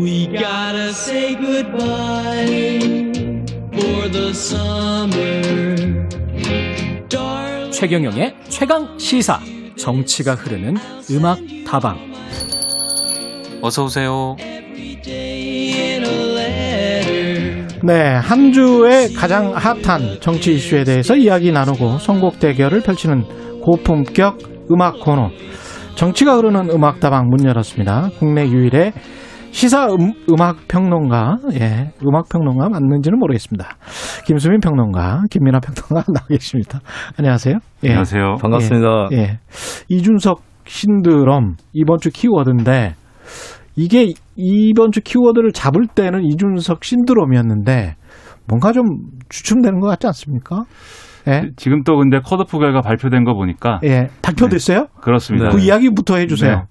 We gotta say goodbye for the summer. 최경영의 최강 시사. 정치가 흐르는 음악 다방. 어서 오세요. 네, 한 주의 가장 핫한 정치 이슈에 대해서 이야기 나누고 선곡 대결을 펼치는 고품격 음악 코너. 정치가 흐르는 음악 다방 문 열었습니다. 국내 유일의 시사 음, 음악 평론가, 예, 음악 평론가 맞는지는 모르겠습니다. 김수민 평론가, 김민하 평론가 나와 계십니다. 안녕하세요. 예. 안녕하세요. 반갑습니다. 예, 예. 이준석 신드롬 이번 주 키워드인데 이게 이번 주 키워드를 잡을 때는 이준석 신드롬이었는데 뭔가 좀 주춤되는 것 같지 않습니까? 예. 지금 또 근데 컷오프 결과 발표된 거 보니까 예. 발표됐어요? 네. 그렇습니다. 네. 그 이야기부터 해주세요. 네.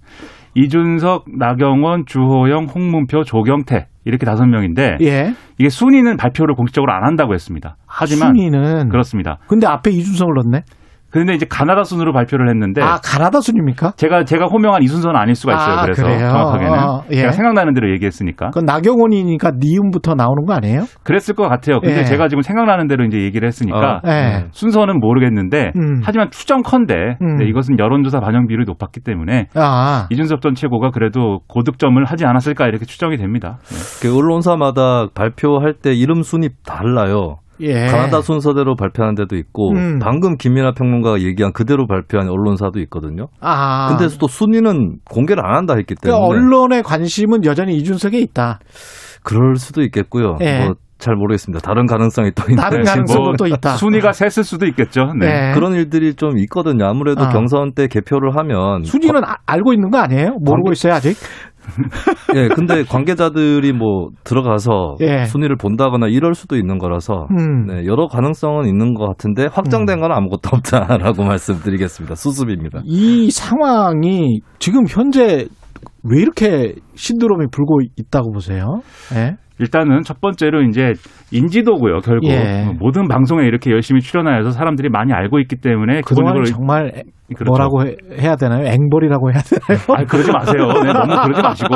이준석, 나경원, 주호영, 홍문표, 조경태 이렇게 다섯 명인데 예. 이게 순위는 발표를 공식적으로 안 한다고 했습니다. 하지만 순위는 그렇습니다. 근데 앞에 이준석을 넣었네. 그런데 이제 가나다 순으로 발표를 했는데 아 가나다 순입니까? 제가 제가 호명한 이 순서는 아닐 수가 있어요. 아, 그래서 그래요? 정확하게는 어, 예. 제가 생각나는 대로 얘기했으니까. 그건 나경원이니까 니음부터 나오는 거 아니에요? 그랬을 것 같아요. 근데 예. 제가 지금 생각나는 대로 이제 얘기를 했으니까 어, 예. 순서는 모르겠는데 음. 하지만 추정컨대 음. 이것은 여론조사 반영 비율이 높았기 때문에 아. 이준석 전 최고가 그래도 고득점을 하지 않았을까 이렇게 추정이 됩니다. 네. 그 언론사마다 발표할 때 이름 순위 달라요. 예. 가나다 순서대로 발표한 데도 있고 음. 방금 김민하 평론가가 얘기한 그대로 발표한 언론사도 있거든요. 아. 근데 또 순위는 공개를 안 한다 했기 때문에. 그러니까 언론의 관심은 여전히 이준석에 있다. 그럴 수도 있겠고요. 예. 뭐 잘 모르겠습니다. 다른 가능성이 또 있는데. 다른 가능성도 뭐 또 있다. 순위가 셌을 수도 있겠죠. 네. 예. 그런 일들이 좀 있거든요. 아무래도 아. 경선 때 개표를 하면. 순위는 거, 알고 있는 거 아니에요? 모르고 관계... 있어요 아직? 예, 근데 관계자들이 뭐 들어가서 예. 순위를 본다거나 이럴 수도 있는 거라서 음. 네, 여러 가능성은 있는 것 같은데 확정된 건 아무것도 없다라고 말씀드리겠습니다. 수습입니다. 이 상황이 지금 현재 왜 이렇게 신드롬이 불고 있다고 보세요? 예. 일단은 첫 번째로 이제 인지도고요. 결국 예. 모든 방송에 이렇게 열심히 출연하여서 사람들이 많이 알고 있기 때문에 그동안 정말 그렇죠. 뭐라고 해, 해야 되나요? 앵벌이라고 해야 되나요? 아 그러지 마세요. 네, 너무 그러지 마시고.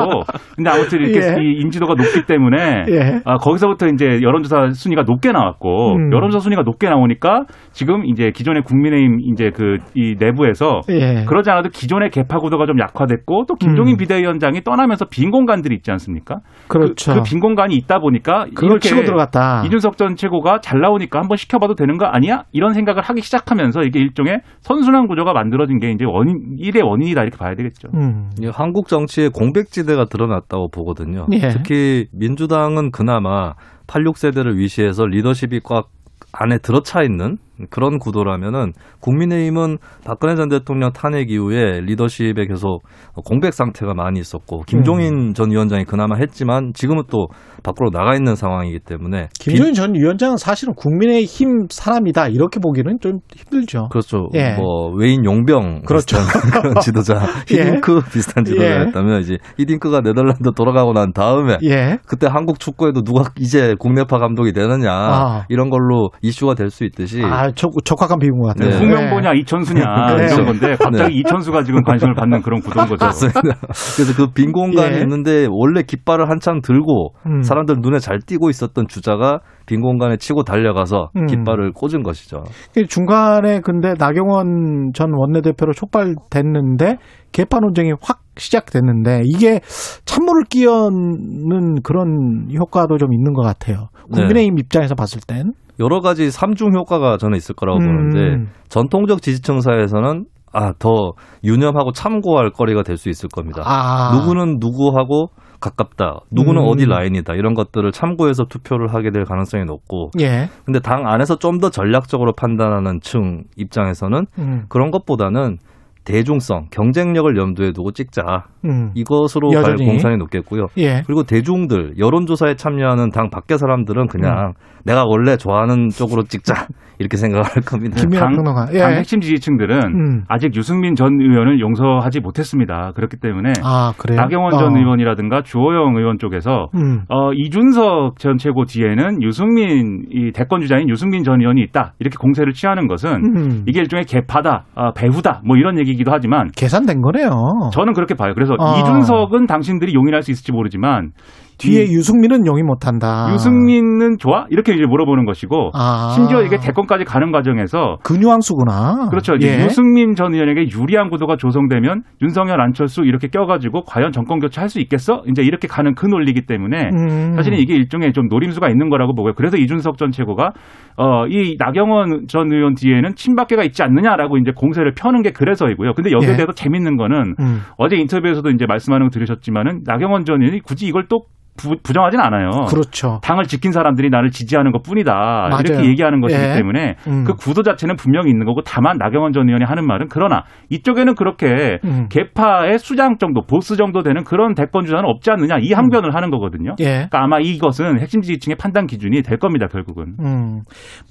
근데 아무튼 이렇게 예. 이 인지도가 높기 때문에 예. 아, 거기서부터 이제 여론조사 순위가 높게 나왔고 음. 여론조사 순위가 높게 나오니까 지금 이제 기존의 국민의힘 이제 그 이 내부에서 예. 그러지 않아도 기존의 개파 구도가 좀 약화됐고 또 김종인 음. 비대위원장이 떠나면서 빈 공간들이 있지 않습니까? 그렇죠. 그 빈 그 공간이 있다 보니까 그걸 치고 들어갔다. 이준석 전 최고가 잘 나오니까 한번 시켜봐도 되는 거 아니야? 이런 생각을 하기 시작하면서 이게 일종의 선순환 구조가 만들어진 게 이제 원인, 일의 원인이다 이렇게 봐야 되겠죠. 음. 한국 정치의 공백지대가 드러났다고 보거든요. 예. 특히 민주당은 그나마 팔십육 세대를 위시해서 리더십이 꽉 안에 들어차 있는 그런 구도라면은 국민의힘은 박근혜 전 대통령 탄핵 이후에 리더십에 계속 공백 상태가 많이 있었고 김종인 음. 전 위원장이 그나마 했지만 지금은 또 밖으로 나가 있는 상황이기 때문에 김종인 빈... 전 위원장은 사실은 국민의힘 사람이다 이렇게 보기는 좀 힘들죠. 그렇죠. 예. 뭐 외인 용병 그렇죠. 비슷한 그런 지도자 히딩크 예. 비슷한 지도자였다면 예. 이제 히딩크가 네덜란드 돌아가고 난 다음에 예. 그때 한국 축구에도 누가 이제 국내파 감독이 되느냐 아. 이런 걸로 이슈가 될 수 있듯이. 아. 아, 적, 적확한 비유인 것 같아요. 홍명보냐 네. 이천수냐 네. 이런 건데 갑자기 네. 이천수가 지금 관심을 받는 그런 구도인 거죠. 그래서 그 빈 공간이 예. 있는데 원래 깃발을 한참 들고 음. 사람들 눈에 잘 띄고 있었던 주자가 빈 공간에 치고 달려가서 음. 깃발을 꽂은 것이죠. 중간에 근데 나경원 전 원내대표로 촉발됐는데 개파 논쟁이 확 시작됐는데 이게 찬물을 끼얹는 그런 효과도 좀 있는 것 같아요. 국민의힘 네. 입장에서 봤을 땐. 여러 가지 삼중 효과가 저는 있을 거라고 음. 보는데 전통적 지지층 사이에서는 아, 더 유념하고 참고할 거리가 될 수 있을 겁니다. 아. 누구는 누구하고 가깝다. 누구는 음. 어디 라인이다. 이런 것들을 참고해서 투표를 하게 될 가능성이 높고 예. 근데 당 안에서 좀 더 전략적으로 판단하는 층 입장에서는 음. 그런 것보다는 대중성, 경쟁력을 염두에 두고 찍자. 음. 이것으로 갈 공산이 높겠고요. 예. 그리고 대중들, 여론조사에 참여하는 당 밖의 사람들은 그냥 음. 내가 원래 좋아하는 쪽으로 찍자. 이렇게 생각할 겁니다. 당, 예. 당 핵심 지지층들은 음. 아직 유승민 전 의원을 용서하지 못했습니다. 그렇기 때문에 아, 나경원 어. 전 의원이라든가 주호영 의원 쪽에서 음. 어, 이준석 전 최고 뒤에는 유승민, 이 대권 주자인 유승민 전 의원이 있다. 이렇게 공세를 취하는 것은 음. 이게 일종의 개파다, 어, 배후다. 뭐 이런 얘기 기도 하지만 계산된 거네요. 저는 그렇게 봐요. 그래서 아. 이준석은 당신들이 용인할 수 있을지 모르지만 뒤에 이, 유승민은 용인 못한다. 유승민은 좋아? 이렇게 이제 물어보는 것이고 아. 심지어 이게 대권까지 가는 과정에서 그 뉘앙스구나. 그렇죠. 이제 예. 유승민 전 의원에게 유리한 구도가 조성되면 윤석열, 안철수 이렇게 껴가지고 과연 정권 교체할 수 있겠어? 이제 이렇게 가는 그 논리이기 때문에 음. 사실은 이게 일종의 좀 노림수가 있는 거라고 보고요. 그래서 이준석 전 최고가 어, 이 나경원 전 의원 뒤에는 친박계가 있지 않느냐라고 이제 공세를 펴는 게 그래서이고요. 근데 여기에 예. 대해서 재밌는 거는 음. 어제 인터뷰에서도 이제 말씀하는 거 들으셨지만은 나경원 전 의원이 굳이 이걸 또 부, 부정하진 않아요. 그렇죠. 당을 지킨 사람들이 나를 지지하는 것뿐이다. 맞아요. 이렇게 얘기하는 것이기 예. 때문에 음. 그 구도 자체는 분명히 있는 거고, 다만 나경원 전 의원이 하는 말은 그러나 이쪽에는 그렇게 음. 개파의 수장 정도, 보스 정도 되는 그런 대권 주자는 없지 않느냐, 이 항변을 음. 하는 거거든요. 예. 그러니까 아마 이것은 핵심 지지층의 판단 기준이 될 겁니다, 결국은. 음.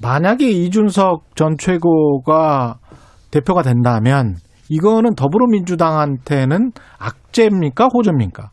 만약에 이준석 전 최고가 대표가 된다면 이거는 더불어민주당한테는 악재입니까, 호재입니까?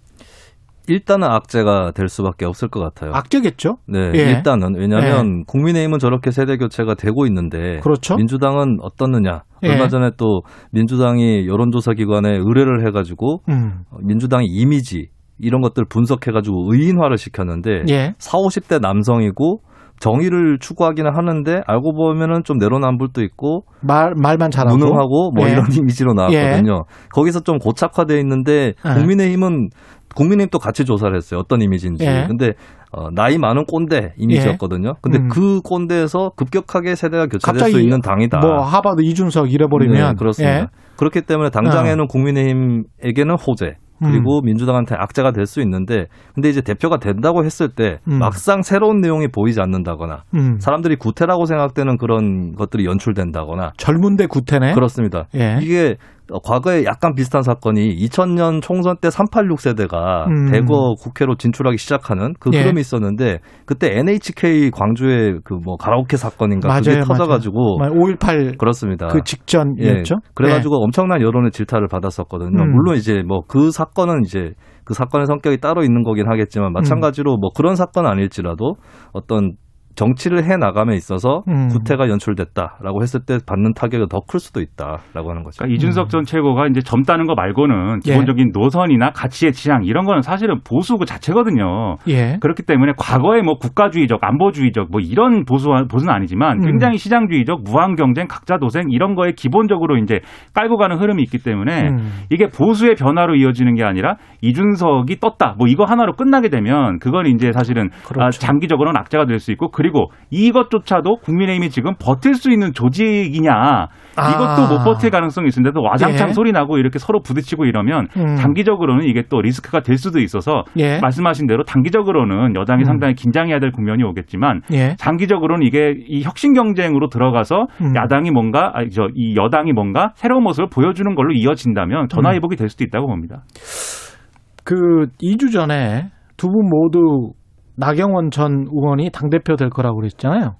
일단은 악재가 될 수밖에 없을 것 같아요. 악재겠죠? 네, 예. 일단은. 왜냐하면 예. 국민의힘은 저렇게 세대교체가 되고 있는데 그렇죠? 민주당은 어떻느냐. 예. 얼마 전에 또 민주당이 여론조사기관에 의뢰를 해가지고 음. 민주당의 이미지 이런 것들 분석해가지고 의인화를 시켰는데 예. 사오십 대 남성이고 정의를 추구하기는 하는데 알고 보면은 좀 내로남불도 있고 말 말만 잘하고 무능하고 뭐 예. 이런 이미지로 나왔거든요. 예. 거기서 좀 고착화되어 있는데 예. 국민의힘은 국민의힘도 같이 조사를 했어요. 어떤 이미지인지. 예. 근데 어, 나이 많은 꼰대 이미지였거든요. 근데 음. 그 꼰대에서 급격하게 세대가 교체될 수 있는 당이다. 뭐 하버드 이준석 이래버리면 네, 그렇습니다. 예. 그렇기 때문에 당장에는 어. 국민의힘에게는 호재. 그리고 음. 민주당한테 악재가 될 수 있는데, 근데 이제 대표가 된다고 했을 때 음. 막상 새로운 내용이 보이지 않는다거나 음. 사람들이 구태라고 생각되는 그런 것들이 연출된다거나. 젊은데 구태네? 그렇습니다. 예. 이게 과거에 약간 비슷한 사건이 이천 년 총선 때 삼팔육 세대가 음. 대거 국회로 진출하기 시작하는 그 흐름이 예. 있었는데, 그때 엔에이치케이 광주의 그 뭐 가라오케 사건인가 맞아요, 그게 터져가지고 오일팔 그렇습니다. 그 직전이었죠. 예. 그래가지고 예. 엄청난 여론의 질타를 받았었거든요. 음. 물론 이제 뭐 그 사건은 이제 그 사건의 성격이 따로 있는 거긴 하겠지만 마찬가지로 음. 뭐 그런 사건 아닐지라도 어떤 정치를 해나감에 있어서 음. 구태가 연출됐다라고 했을 때 받는 타격이 더 클 수도 있다라고 하는 거죠. 그러니까 이준석 전 최고가 이제 젊다는 거 말고는 기본적인 예. 노선이나 가치의 취향 이런 거는 사실은 보수 그 자체거든요. 예. 그렇기 때문에 과거에 뭐 국가주의적, 안보주의적 뭐 이런 보수, 보수는 아니지만 굉장히 음. 시장주의적, 무한경쟁, 각자도생 이런 거에 기본적으로 이제 깔고 가는 흐름이 있기 때문에 음. 이게 보수의 변화로 이어지는 게 아니라 이준석이 떴다 뭐 이거 하나로 끝나게 되면 그건 이제 사실은 그렇죠. 장기적으로는 악재가 될 수 있고, 그리고 그리고 이것조차도 국민의힘이 지금 버틸 수 있는 조직이냐, 아. 이것도 못 버틸 가능성이 있습니다. 또 와장창 예. 소리 나고 이렇게 서로 부딪히고 이러면 음. 단기적으로는 이게 또 리스크가 될 수도 있어서 예. 말씀하신 대로 단기적으로는 여당이 음. 상당히 긴장해야 될 국면이 오겠지만 예. 장기적으로는 이게 이 혁신 경쟁으로 들어가서 음. 야당이 뭔가 아니, 저, 이 여당이 뭔가 새로운 모습을 보여주는 걸로 이어진다면 전화위복이 될 수도 있다고 봅니다. 그 이 주 전에 두 분 모두 나경원 전 의원이 당대표 될 거라고 그랬잖아요.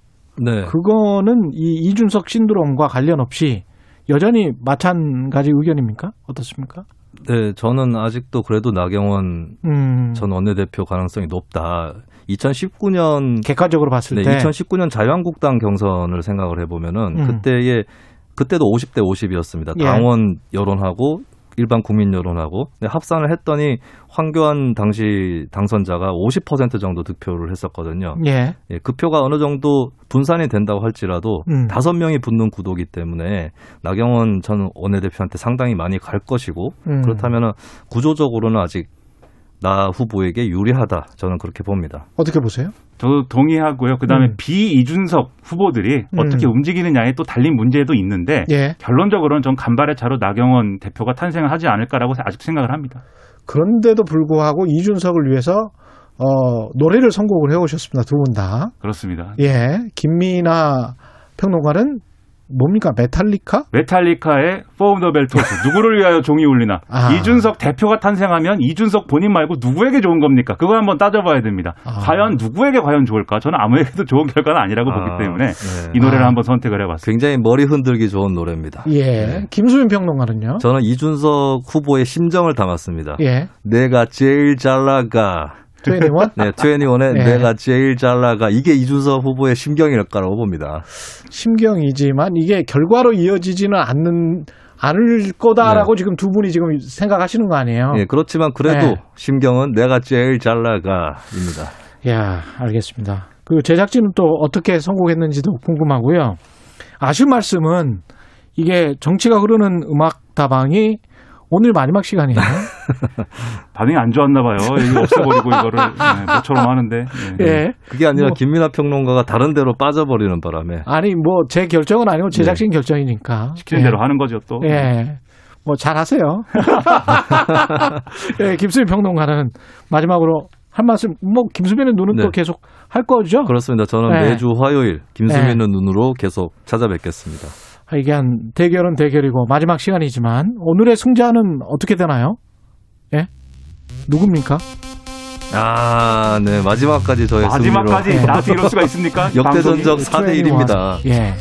네. 그거는 이 이준석 신드롬과 관련 없이 여전히 마찬가지 의견입니까? 어떻습니까? 네, 저는 아직도 그래도 나경원 음. 전 원내대표 가능성이 높다. 이천십구 년 객관적으로 봤을 네, 때 이천십구 년 자유한국당 경선을 생각을 해보면은 음. 그때의 그때도 오십 대 오십이었습니다. 당원 예. 여론하고 일반 국민 여론하고 합산을 했더니 황교안 당시 당선자가 오십 퍼센트 정도 득표를 했었거든요. 예. 예, 그 표가 어느 정도 분산이 된다고 할지라도 음. 다섯 명이 붙는 구도이기 때문에 나경원 전 원내대표한테 상당히 많이 갈 것이고 음. 그렇다면 구조적으로는 아직 나 후보에게 유리하다. 저는 그렇게 봅니다. 어떻게 보세요? 저도 동의하고요. 그다음에 음. 비이준석 후보들이 음. 어떻게 움직이느냐에 또 달린 문제도 있는데 예. 결론적으로는 전 간발의 차로 나경원 대표가 탄생을 하지 않을까라고 아직 생각을 합니다. 그런데도 불구하고 이준석을 위해서 어, 노래를 선곡을 해오셨습니다. 두 분 다. 그렇습니다. 예, 김민아 평론가는 뭡니까? 메탈리카? 메탈리카의 From the Bell Tolls. 누구를 위하여 종이 울리나. 아. 이준석 대표가 탄생하면 이준석 본인 말고 누구에게 좋은 겁니까? 그거 한번 따져봐야 됩니다. 아. 과연 누구에게 과연 좋을까? 저는 아무에게도 좋은 결과는 아니라고 아. 보기 때문에 네. 이 노래를 아. 한번 선택을 해봤습니다. 굉장히 머리 흔들기 좋은 노래입니다. 예. 네. 김수민 평론가는요? 저는 이준석 후보의 심정을 담았습니다. 예. 내가 제일 잘 나가. 이십일? 네, 이십일에 네. 내가 제일 잘 나가. 이게 이준석 후보의 심경일까라고 봅니다. 심경이지만 이게 결과로 이어지지는 않는, 않을 거다라고 네. 지금 두 분이 지금 생각하시는 거 아니에요? 예, 네, 그렇지만 그래도 네. 심경은 내가 제일 잘 나가입니다. 이야, 알겠습니다. 그 제작진은 또 어떻게 선곡했는지도 궁금하고요. 아실 말씀은 이게 정치가 흐르는 음악다방이 오늘 마지막 시간이에요. 반응이 안 좋았나 봐요. 이거 없애버리고 이거를 네, 모처럼 하는데. 네. 예. 그게 아니라 뭐, 김민하 평론가가 다른 데로 빠져버리는 바람에. 아니 뭐 제 결정은 아니고 제작진 예. 결정이니까. 시키는 예. 대로 하는 거죠 또. 예. 뭐 잘하세요. 예, 김수희 평론가는 마지막으로 한 말씀, 뭐 김수민의 눈은 네. 또 계속 할 거죠? 그렇습니다. 저는 네. 매주 화요일 김수민의 네. 눈으로 계속 찾아뵙겠습니다. 이게 한 대결은 대결이고 마지막 시간이지만 오늘의 승자는 어떻게 되나요? 예? 누굽니까? 아, 네. 마지막까지 저의 마지막까지 승리로. 나한테 이럴 수가 있습니까? 역대전적 사 대 일입니다. 예.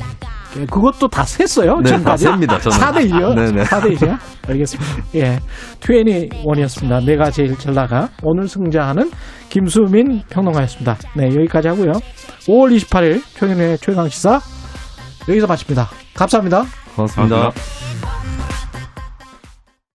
그것도 다 셌어요? 네, 지금까지? 다 셉니다, 저는. 사 대 일이요? 네네. 사 대 일이요? 알겠습니다. 예. 이십일이었습니다. 내가 제일 잘 나가. 오늘 승자하는 김수민 평론가였습니다. 네, 여기까지 하고요. 오월 이십팔일 최경영의 최강시사 여기서 마칩니다. 감사합니다. 고맙습니다. 감사합니다.